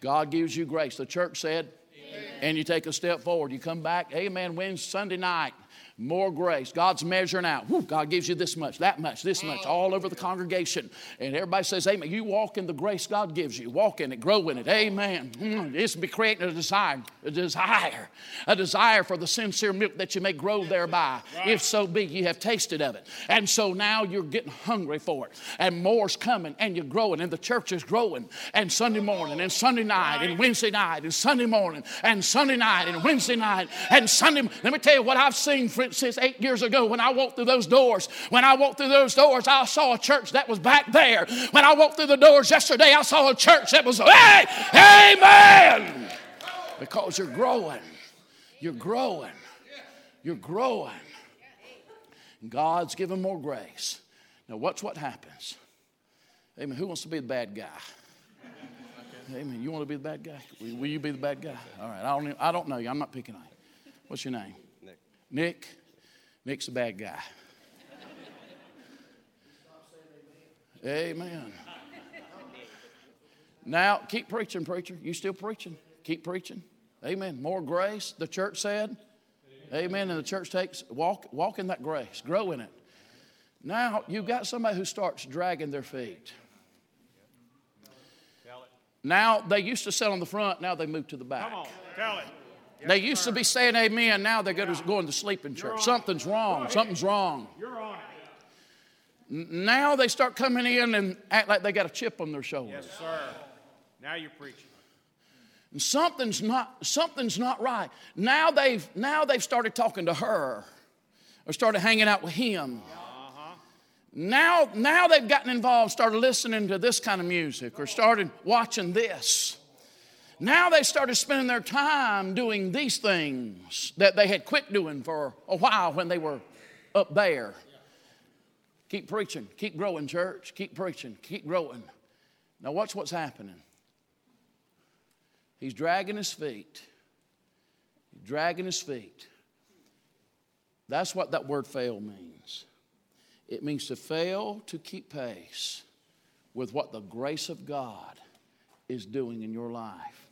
God gives you grace. The church said, amen. And you take a step forward. You come back. Amen. Wednesday, Sunday night. More grace. God's measuring out. Woo, God gives you this much, that much, this much, all over the congregation. And everybody says, amen. You walk in the grace God gives you. Walk in it. Grow in it. Amen. Mm, it's be creating a desire, a desire, a desire for the sincere milk that you may grow thereby. If so be, you have tasted of it. And so now you're getting hungry for it. And more's coming and you're growing and the church is growing. And Sunday morning and Sunday night and Wednesday night and Sunday morning and Sunday night and Wednesday night and Sunday. Let me tell you what I've seen for since eight years ago when I walked through those doors. When I walked through those doors, I saw a church that was back there. When I walked through the doors yesterday, I saw a church that was, hey, amen. Because you're growing. You're growing. You're growing. God's given more grace. Now watch what happens. Amen. Who wants to be the bad guy? Amen. You want to be the bad guy? Will you be the bad guy? All right. I don't even, I don't know you. I'm not picking on you. What's your name? Nick. Nick. Nick's the bad guy. Amen. Now, keep preaching, preacher. You still preaching? Keep preaching. Amen. More grace, the church said. Amen. And the church takes, walk, walk in that grace. Grow in it. Now, you've got somebody who starts dragging their feet. Now, they used to sit on the front. Now they move to the back. Come on. Tell it. Yes, they used sir. to be saying amen. Now they're yeah. going to sleep in church. Something's it. wrong. Something's wrong. You're on it. Now they start coming in and act like they got a chip on their shoulder. Yes, sir. Now you're preaching. And something's not something's not right. Now they've now they've started talking to her, or started hanging out with him. Uh-huh. Now now they've gotten involved, started listening to this kind of music, or started watching this. Now they started spending their time doing these things that they had quit doing for a while when they were up there. Keep preaching. Keep growing, church. Keep preaching. Keep growing. Now watch what's happening. He's dragging his feet. He's dragging his feet. That's what that word fail means. It means to fail to keep pace with what the grace of God is doing in your life.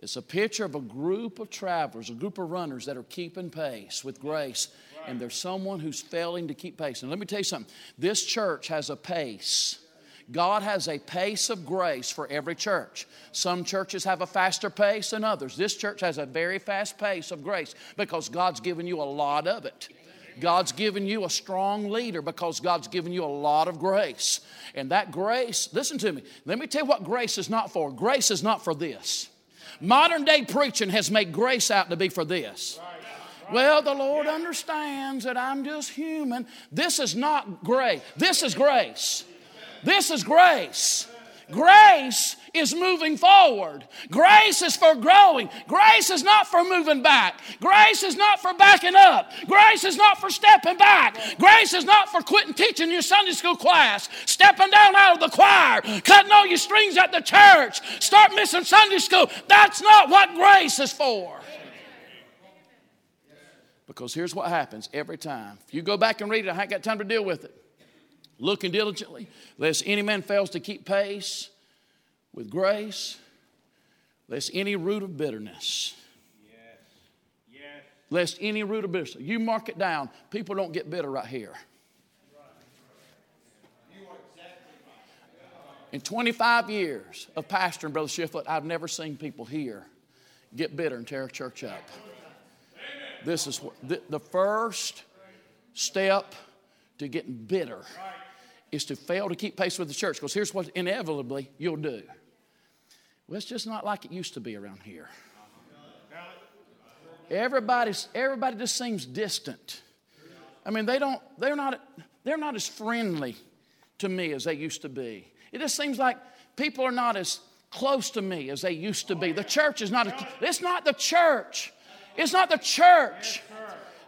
It's a picture of a group of travelers, a group of runners that are keeping pace with grace. And there's someone who's failing to keep pace. And let me tell you something. This church has a pace. God has a pace of grace for every church. Some churches have a faster pace than others. This church has a very fast pace of grace because God's given you a lot of it. God's given you a strong leader because God's given you a lot of grace. And that grace, listen to me. Let me tell you what grace is not for. Grace is not for this. Modern day preaching has made grace out to be for this. Well, the Lord understands that I'm just human. This is not grace. This is grace. This is grace. Grace is moving forward. Grace is for growing. Grace is not for moving back. Grace is not for backing up. Grace is not for stepping back. Grace is not for quitting teaching your Sunday school class, stepping down out of the choir, cutting all your strings at the church, start missing Sunday school. That's not what grace is for. Because here's what happens every time. If you go back and read it, I ain't got time to deal with it. Looking diligently, lest any man fails to keep pace with grace, lest any root of bitterness. Yes. Yes. Lest any root of bitterness. You mark it down. People don't get bitter right here. In twenty-five years of pastoring, Brother Shiflett, I've never seen people here get bitter and tear a church up. This is what, the, the first step to getting bitter is to fail to keep pace with the church. Because here's what inevitably you'll do. Well, it's just not like it used to be around here. Everybody's, everybody just seems distant. I mean, they don't, they're not, they're not as friendly to me as they used to be. It just seems like people are not as close to me as they used to be. The church is not, a, it's not the church. It's not the church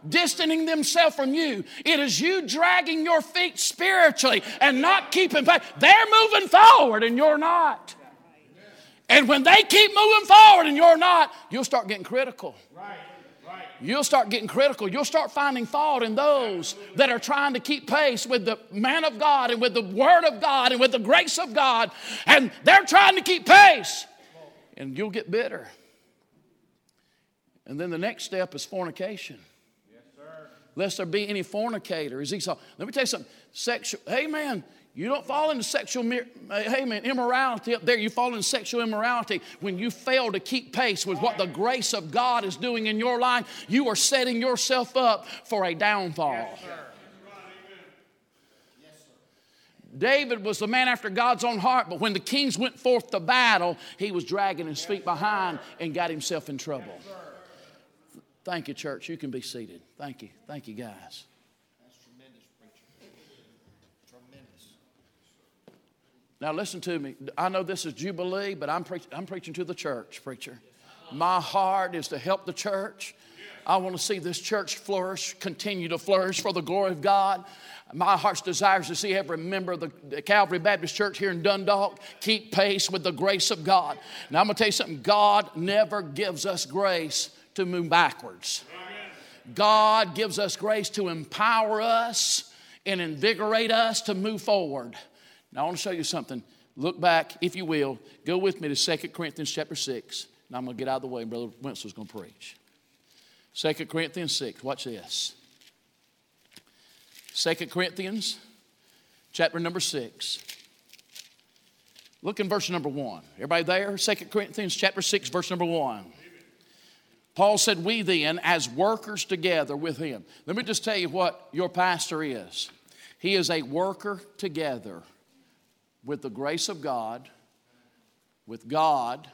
distancing themselves from you. It is you dragging your feet spiritually and not keeping pace. They're moving forward and you're not. And when they keep moving forward and you're not, you'll start getting critical. You'll start getting critical. You'll start finding fault in those that are trying to keep pace with the man of God and with the word of God and with the grace of God. And they're trying to keep pace. And you'll get bitter. And then the next step is fornication. Yes, sir. Lest there be any fornicator. Is Esau. Let me tell you something. Sexual. Hey, man, you don't fall into sexual. Hey, man, immorality up there. You fall into sexual immorality when you fail to keep pace with what the grace of God is doing in your life. You are setting yourself up for a downfall. Yes, sir. David was the man after God's own heart, but when the kings went forth to battle, he was dragging his feet behind and got himself in trouble. Thank you, church. You can be seated. Thank you. Thank you, guys. That's tremendous, preacher. Tremendous. Now, listen to me. I know this is Jubilee, but I'm, pre- I'm preaching to the church, preacher. My heart is to help the church. I want to see this church flourish, continue to flourish for the glory of God. My heart's desire is to see every member of the Calvary Baptist Church here in Dundalk keep pace with the grace of God. Now, I'm going to tell you something. God never gives us grace to move backwards. God gives us grace to empower us and invigorate us to move forward. Now, I want to show you something. Look back, if you will. Go with me to Second Corinthians chapter six. Now, I'm going to get out of the way, and Brother Wenzel's going to preach. Second Corinthians six. Watch this. Second Corinthians chapter number six. Look in verse number one. Everybody there? Second Corinthians chapter six, verse number one. Amen. Paul said, we then, as workers together with him. Let me just tell you what your pastor is. He is a worker together with the grace of God, with God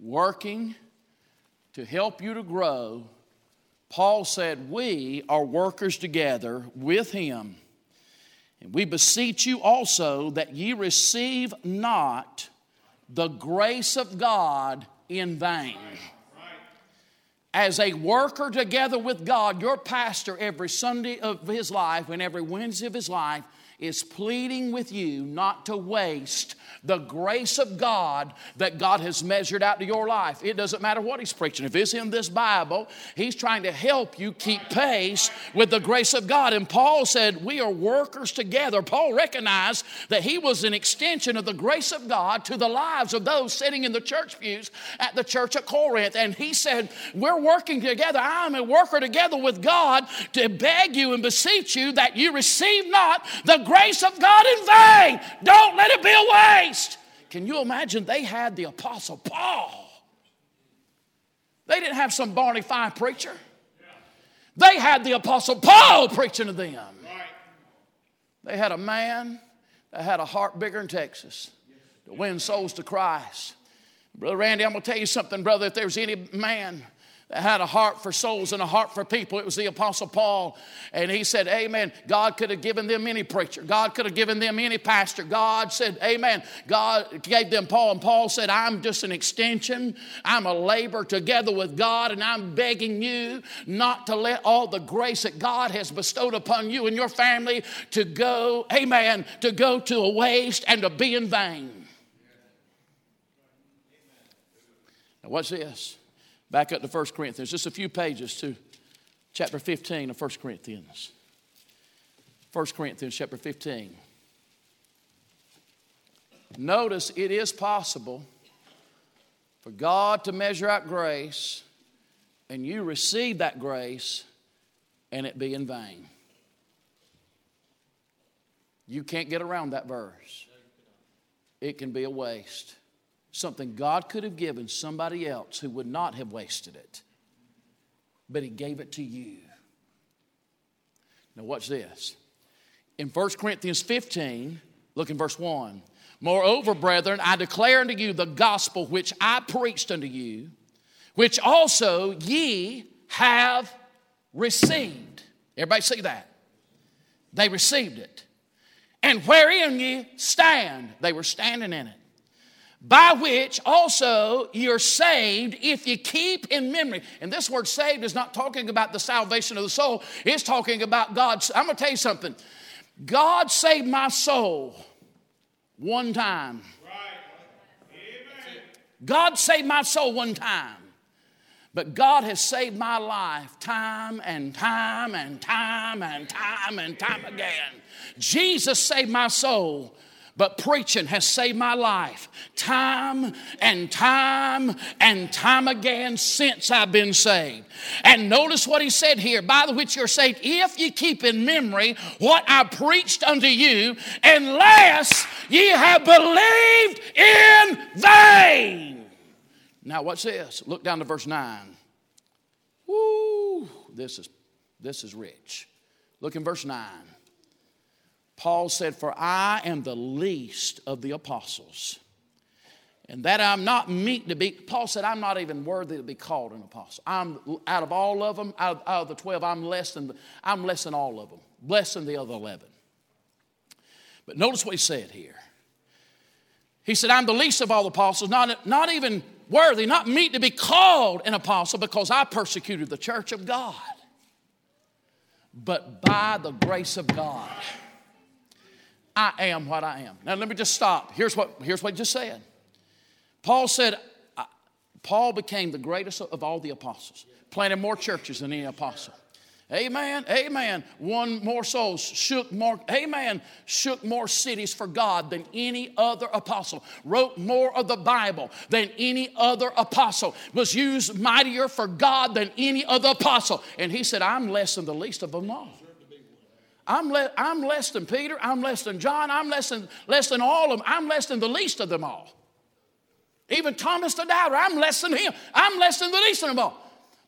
working to help you to grow. Paul said, we are workers together with him. And we beseech you also that ye receive not the grace of God in vain. As a worker together with God, your pastor every Sunday of his life and every Wednesday of his life is pleading with you not to waste the grace of God that God has measured out to your life. It doesn't matter what he's preaching. If it's in this Bible, he's trying to help you keep pace with the grace of God. And Paul said, we are workers together. Paul recognized that he was an extension of the grace of God to the lives of those sitting in the church pews at the church at Corinth. And he said, we're working together. I'm a worker together with God to beg you and beseech you that you receive not the grace of God in vain. Don't let it be a waste. Can you imagine? They had the Apostle Paul. They didn't have some Barney Fine preacher. They had the Apostle Paul preaching to them. They had a man that had a heart bigger than Texas to win souls to Christ. Brother Randy, I'm going to tell you something, brother. If there's any man that had a heart for souls and a heart for people, it was the Apostle Paul. And he said, amen, God could have given them any preacher. God could have given them any pastor. God said, amen, God gave them Paul. And Paul said, I'm just an extension. I'm a laborer together with God. And I'm begging you not to let all the grace that God has bestowed upon you and your family to go, amen, to go to a waste and to be in vain. Now watch this. Back up to First Corinthians, just a few pages to chapter fifteen of First Corinthians. First Corinthians chapter fifteen. Notice it is possible for God to measure out grace and you receive that grace and it be in vain. You can't get around that verse. It can be a waste. Something God could have given somebody else who would not have wasted it. But he gave it to you. Now watch this. In First Corinthians fifteen, look in verse one. Moreover, brethren, I declare unto you the gospel which I preached unto you, which also ye have received. Everybody see that? They received it. And wherein ye stand, they were standing in it. By which also you're saved if you keep in memory. And this word saved is not talking about the salvation of the soul. It's talking about God's. I'm going to tell you something. God saved my soul one time. Right. Amen. God saved my soul one time. But God has saved my life time and time and time and time and time again. Jesus saved my soul. But preaching has saved my life time and time and time again since I've been saved. And notice what he said here. By the which you're saved, if you keep in memory what I preached unto you, unless ye have believed in vain. Now watch this. Look down to verse nine. Woo! This is, this is rich. Look in verse nine. Paul said, for I am the least of the apostles, and that I'm not meet to be. Paul said, I'm not even worthy to be called an apostle. I'm out of all of them, out of, out of the twelve, I'm less than the, I'm less than all of them, less than the other eleven. But notice what he said here. He said, I'm the least of all the apostles, not, not even worthy, not meet to be called an apostle because I persecuted the church of God. But by the grace of God, I am what I am. Now let me just stop. Here's what, here's what he just said. Paul said, Paul became the greatest of all the apostles. Planted more churches than any apostle. Amen, amen. Won more souls, shook more, amen, shook more cities for God than any other apostle. Wrote more of the Bible than any other apostle. Was used mightier for God than any other apostle. And he said, I'm less than the least of them all. I'm, le- I'm less than Peter. I'm less than John. I'm less than, less than all of them. I'm less than the least of them all. Even Thomas the doubter, I'm less than him. I'm less than the least of them all.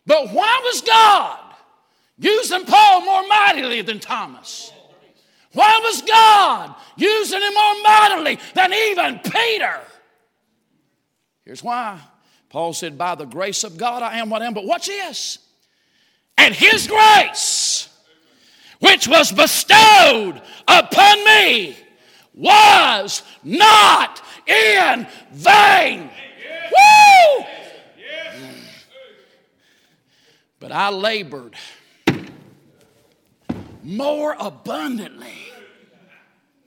But why was God using Paul more mightily than Thomas? Why was God using him more mightily than even Peter? Here's why. Paul said, by the grace of God, I am what I am. But watch this. And his grace, which was bestowed upon me, was not in vain. Woo! But I labored more abundantly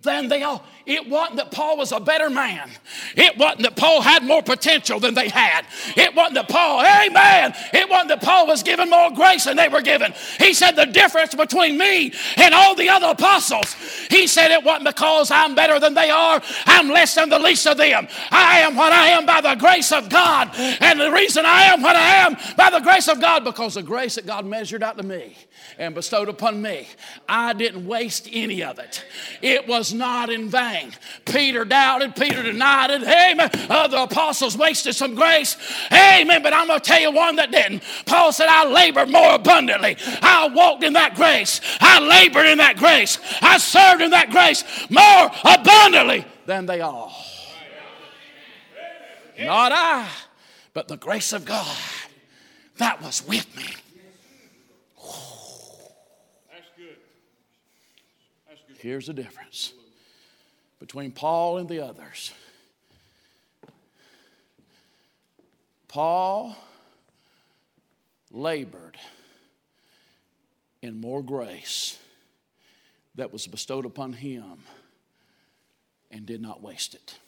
than they all. It wasn't that Paul was a better man. It wasn't that Paul had more potential than they had. It wasn't that Paul, amen, it wasn't that Paul was given more grace than they were given. He said the difference between me and all the other apostles, he said it wasn't because I'm better than they are. I'm less than the least of them. I am what I am by the grace of God. And the reason I am what I am by the grace of God, because the grace that God measured out to me and bestowed upon me, I didn't waste any of it. It was not in vain. Peter doubted. Peter denied it. Amen. Other apostles wasted some grace. Amen. But I'm going to tell you one that didn't. Paul said, I labored more abundantly. I walked in that grace. I labored in that grace. I served in that grace more abundantly than they all. Not I, but the grace of God that was with me. That's good. That's good. Here's the difference between Paul and the others. Paul labored in more grace that was bestowed upon him and did not waste it.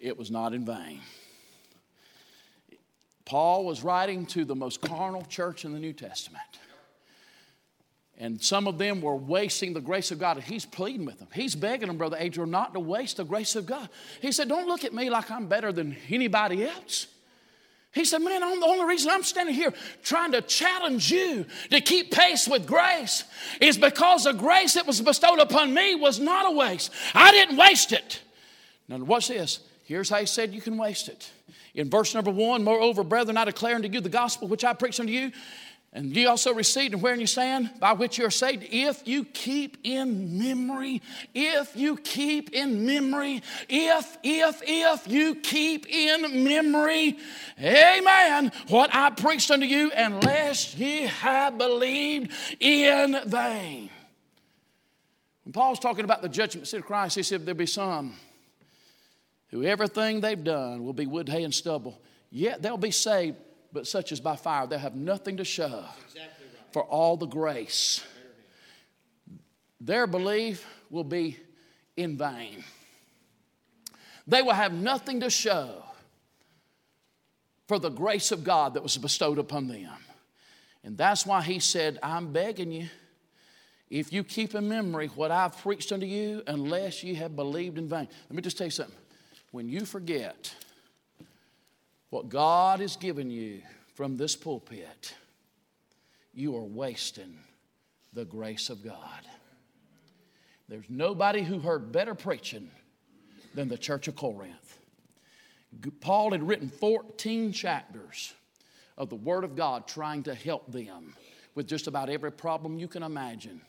It was not in vain. Paul was writing to the most carnal church in the New Testament. And some of them were wasting the grace of God. And he's pleading with them. He's begging them, Brother Adriel, not to waste the grace of God. He said, don't look at me like I'm better than anybody else. He said, man, I'm the only reason I'm standing here trying to challenge you to keep pace with grace is because the grace that was bestowed upon me was not a waste. I didn't waste it. Now watch this. Here's how he said you can waste it. In verse number one, moreover, brethren, I declare unto you the gospel which I preached unto you, and ye also received, and wherein you stand, by which you are saved, if you keep in memory, if you keep in memory, if, if, if you keep in memory, amen, what I preached unto you, unless ye have believed in vain. When Paul's talking about the judgment seat of Christ, he said there'll be some who everything they've done will be wood, hay, and stubble, yet they'll be saved, but such as by fire. They have nothing to show for all the grace. Their belief will be in vain. They will have nothing to show for the grace of God that was bestowed upon them. And that's why he said, I'm begging you, if you keep in memory what I've preached unto you, unless you have believed in vain. Let me just tell you something. When you forget what God has given you from this pulpit, you are wasting the grace of God. There's nobody who heard better preaching than the church of Corinth. Paul had written fourteen chapters of the Word of God trying to help them with just about every problem you can imagine.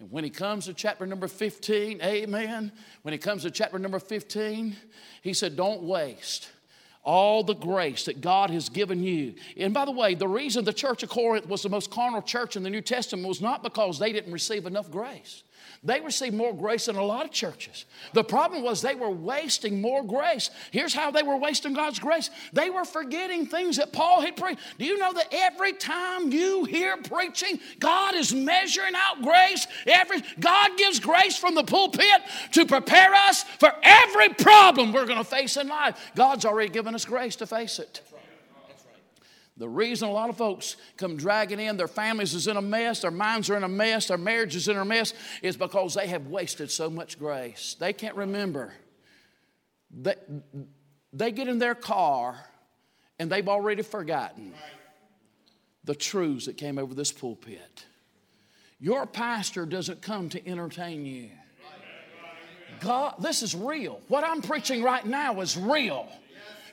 And when he comes to chapter number fifteen, amen, when he comes to chapter number fifteen, he said, don't waste all the grace that God has given you. And by the way, the reason the church of Corinth was the most carnal church in the New Testament was not because they didn't receive enough grace. They received more grace than a lot of churches. The problem was they were wasting more grace. Here's how they were wasting God's grace. They were forgetting things that Paul had preached. Do you know that every time you hear preaching, God is measuring out grace? Every God gives grace from the pulpit to prepare us for every problem we're going to face in life. God's already given us grace to face it. The reason a lot of folks come dragging in, their families is in a mess, their minds are in a mess, their marriage is in a mess, is because they have wasted so much grace. They can't remember. They, they get in their car and they've already forgotten the truths that came over this pulpit. Your pastor doesn't come to entertain you. God, this is real. What I'm preaching right now is real.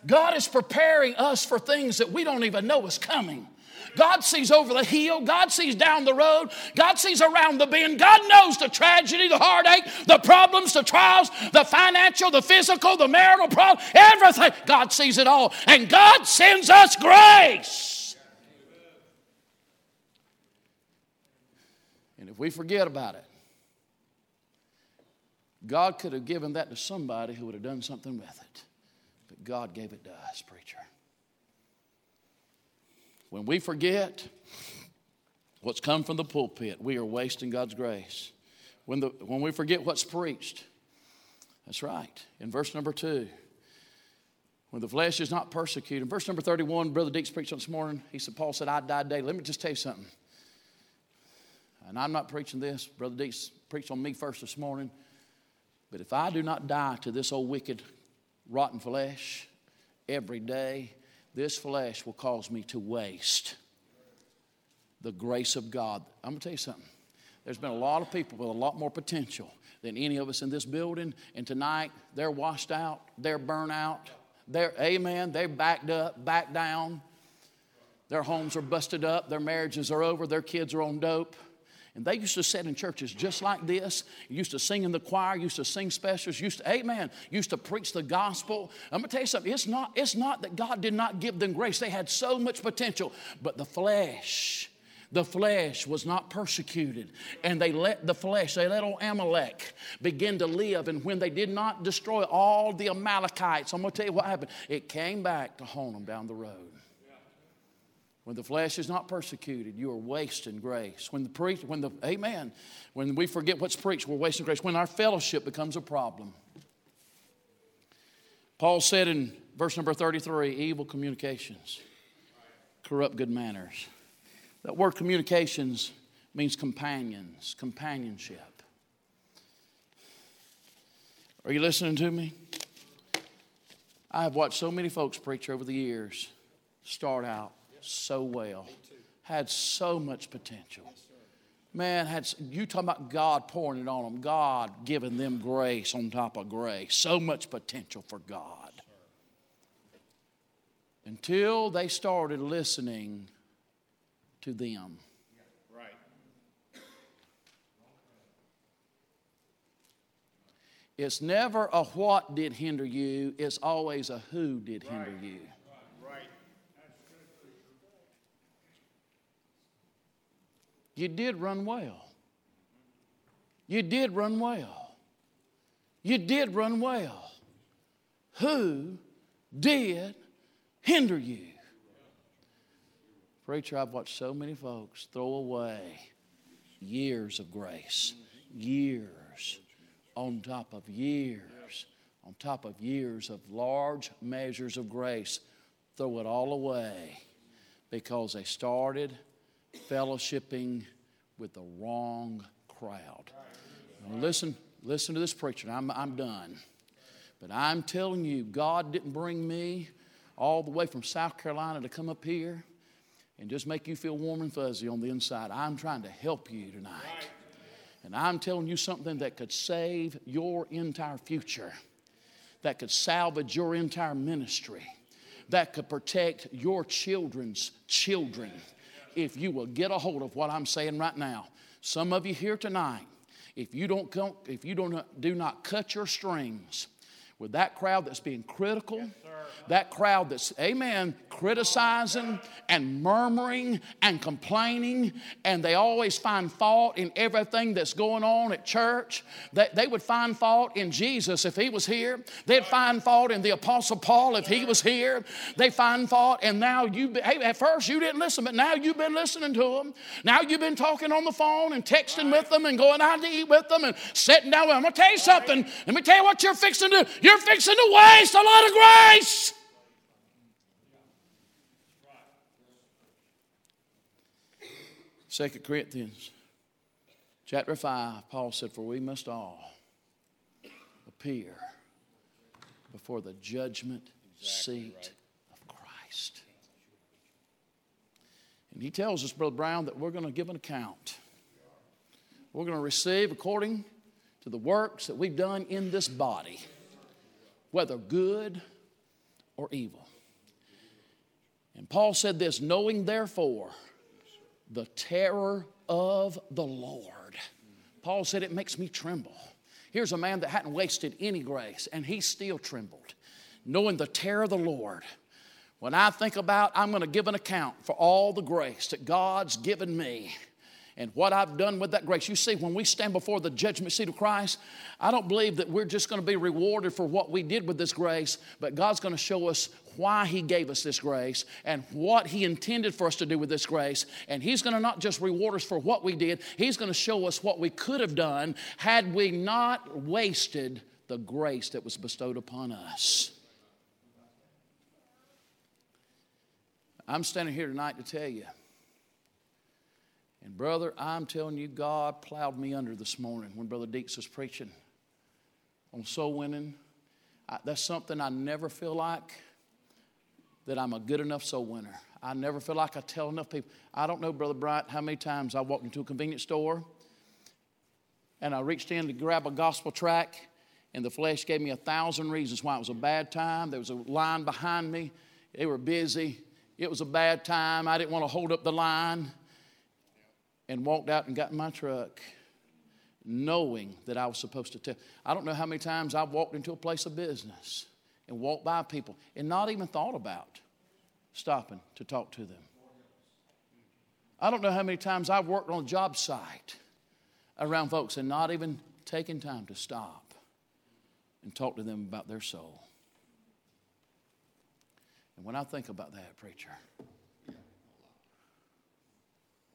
God is preparing us for things that we don't even know is coming. God sees over the hill. God sees down the road. God sees around the bend. God knows the tragedy, the heartache, the problems, the trials, the financial, the physical, the marital problem, everything. God sees it all. And God sends us grace. And if we forget about it, God could have given that to somebody who would have done something with it. God gave it to us, preacher. When we forget what's come from the pulpit, we are wasting God's grace. When the when we forget what's preached, that's right. In verse number two, when the flesh is not persecuted. In verse number thirty-one, Brother Deeks preached on this morning. He said, Paul said, I died daily. Let me just tell you something. And I'm not preaching this. Brother Deeks preached on me first this morning. But if I do not die to this old wicked rotten flesh, every day, this flesh will cause me to waste the grace of God. I'm going to tell you something. There's been a lot of people with a lot more potential than any of us in this building. And tonight, they're washed out. They're burnt out. They're, amen, they're backed up, backed down. Their homes are busted up. Their marriages are over. Their kids are on dope. And they used to sit in churches just like this, used to sing in the choir, used to sing specials, used to, amen, used to preach the gospel. I'm going to tell you something. It's not, it's not that God did not give them grace. They had so much potential. But the flesh, the flesh was not persecuted. And they let the flesh, they let old Amalek begin to live. And when they did not destroy all the Amalekites, I'm going to tell you what happened. It came back to haunt them down the road. When the flesh is not persecuted, you are wasting grace. When the preach, when the amen, when we forget what's preached, we're wasting grace. When our fellowship becomes a problem, Paul said in verse number thirty-three, "Evil communications corrupt good manners." That word "communications" means companions, companionship. Are you listening to me? I have watched so many folks preach over the years start out so well, had so much potential. Man, had you talking about God pouring it on them, God giving them grace on top of grace, so much potential for God. Until they started listening to them. Right. It's never a what did hinder you, it's always a who did hinder you. You did run well. You did run well. You did run well. Who did hinder you? Preacher, I've watched so many folks throw away years of grace. Years on top of years. On top of years of large measures of grace. Throw it all away because they started fellowshipping with the wrong crowd. Now listen, listen to this preacher. I'm, I'm done. But I'm telling you, God didn't bring me all the way from South Carolina to come up here and just make you feel warm and fuzzy on the inside. I'm trying to help you tonight. And I'm telling you something that could save your entire future, that could salvage your entire ministry, that could protect your children's children. If you will get a hold of what I'm saying right now. Some of you here tonight, if you don't, if you don't do not cut your strings with that crowd that's being critical, yes, that crowd that's, amen, criticizing and murmuring and complaining, and they always find fault in everything that's going on at church. They, they would find fault in Jesus if he was here. They'd find fault in the Apostle Paul if he was here. They find fault, and now you, hey, at first you didn't listen, but now you've been listening to them. Now you've been talking on the phone and texting with them and going out to eat with them and sitting down with them. I'm going to tell you something. Let me tell you what you're fixing to do. You're fixing to waste a lot of grace. Second Corinthians chapter five, Paul said, "For we must all appear before the judgment exactly seat right. of Christ." And he tells us, Brother Brown, that we're going to give an account. We're going to receive according to the works that we've done in this body, whether good or evil. And Paul said this, "Knowing therefore the terror of the Lord." Paul said, "It makes me tremble." Here's a man that hadn't wasted any grace, and he still trembled. Knowing the terror of the Lord. When I think about, I'm going to give an account for all the grace that God's given me and what I've done with that grace. You see, when we stand before the judgment seat of Christ, I don't believe that we're just going to be rewarded for what we did with this grace, but God's going to show us why he gave us this grace and what he intended for us to do with this grace. And he's going to not just reward us for what we did, he's going to show us what we could have done had we not wasted the grace that was bestowed upon us. I'm standing here tonight to tell you, and brother, I'm telling you, God plowed me under this morning when Brother Deeks was preaching on soul winning. I, that's something I never feel like that I'm a good enough soul winner. I never feel like I tell enough people. I don't know, Brother Bryant, how many times I walked into a convenience store and I reached in to grab a gospel tract, and the flesh gave me a thousand reasons why it was a bad time. There was a line behind me. They were busy. It was a bad time. I didn't want to hold up the line. And walked out and got in my truck knowing that I was supposed to tell. I don't know how many times I've walked into a place of business and walked by people and not even thought about stopping to talk to them. I don't know how many times I've worked on a job site around folks and not even taking time to stop and talk to them about their soul. And when I think about that, preacher,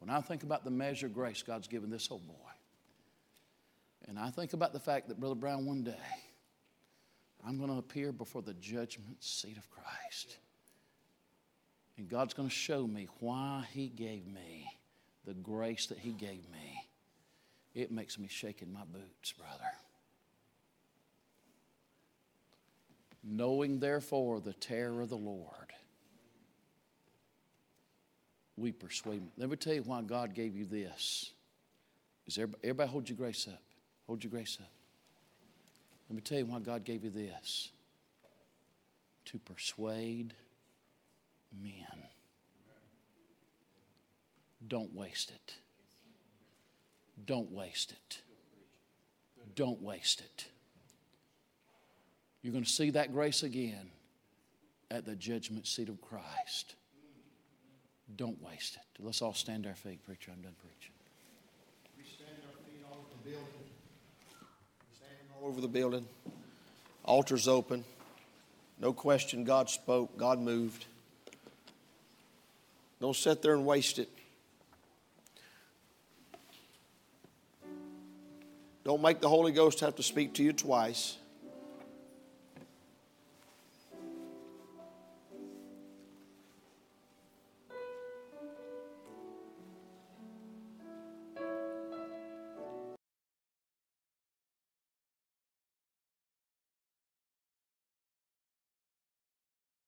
when I think about the measure of grace God's given this old boy, and I think about the fact that, Brother Brown, one day I'm going to appear before the judgment seat of Christ, and God's going to show me why he gave me the grace that he gave me, it makes me shake in my boots, brother. Knowing, therefore, the terror of the Lord, we persuade. Let me tell you why God gave you this. Is everybody, everybody hold your grace up. Hold your grace up. Let me tell you why God gave you this. To persuade men. Don't waste it. Don't waste it. Don't waste it. You're going to see that grace again at the judgment seat of Christ. Don't waste it. Let's all stand our feet, preacher. I'm done preaching. We stand our feet all over the building. Standing all over the building. Altars open. No question. God spoke. God moved. Don't sit there and waste it. Don't make the Holy Ghost have to speak to you twice.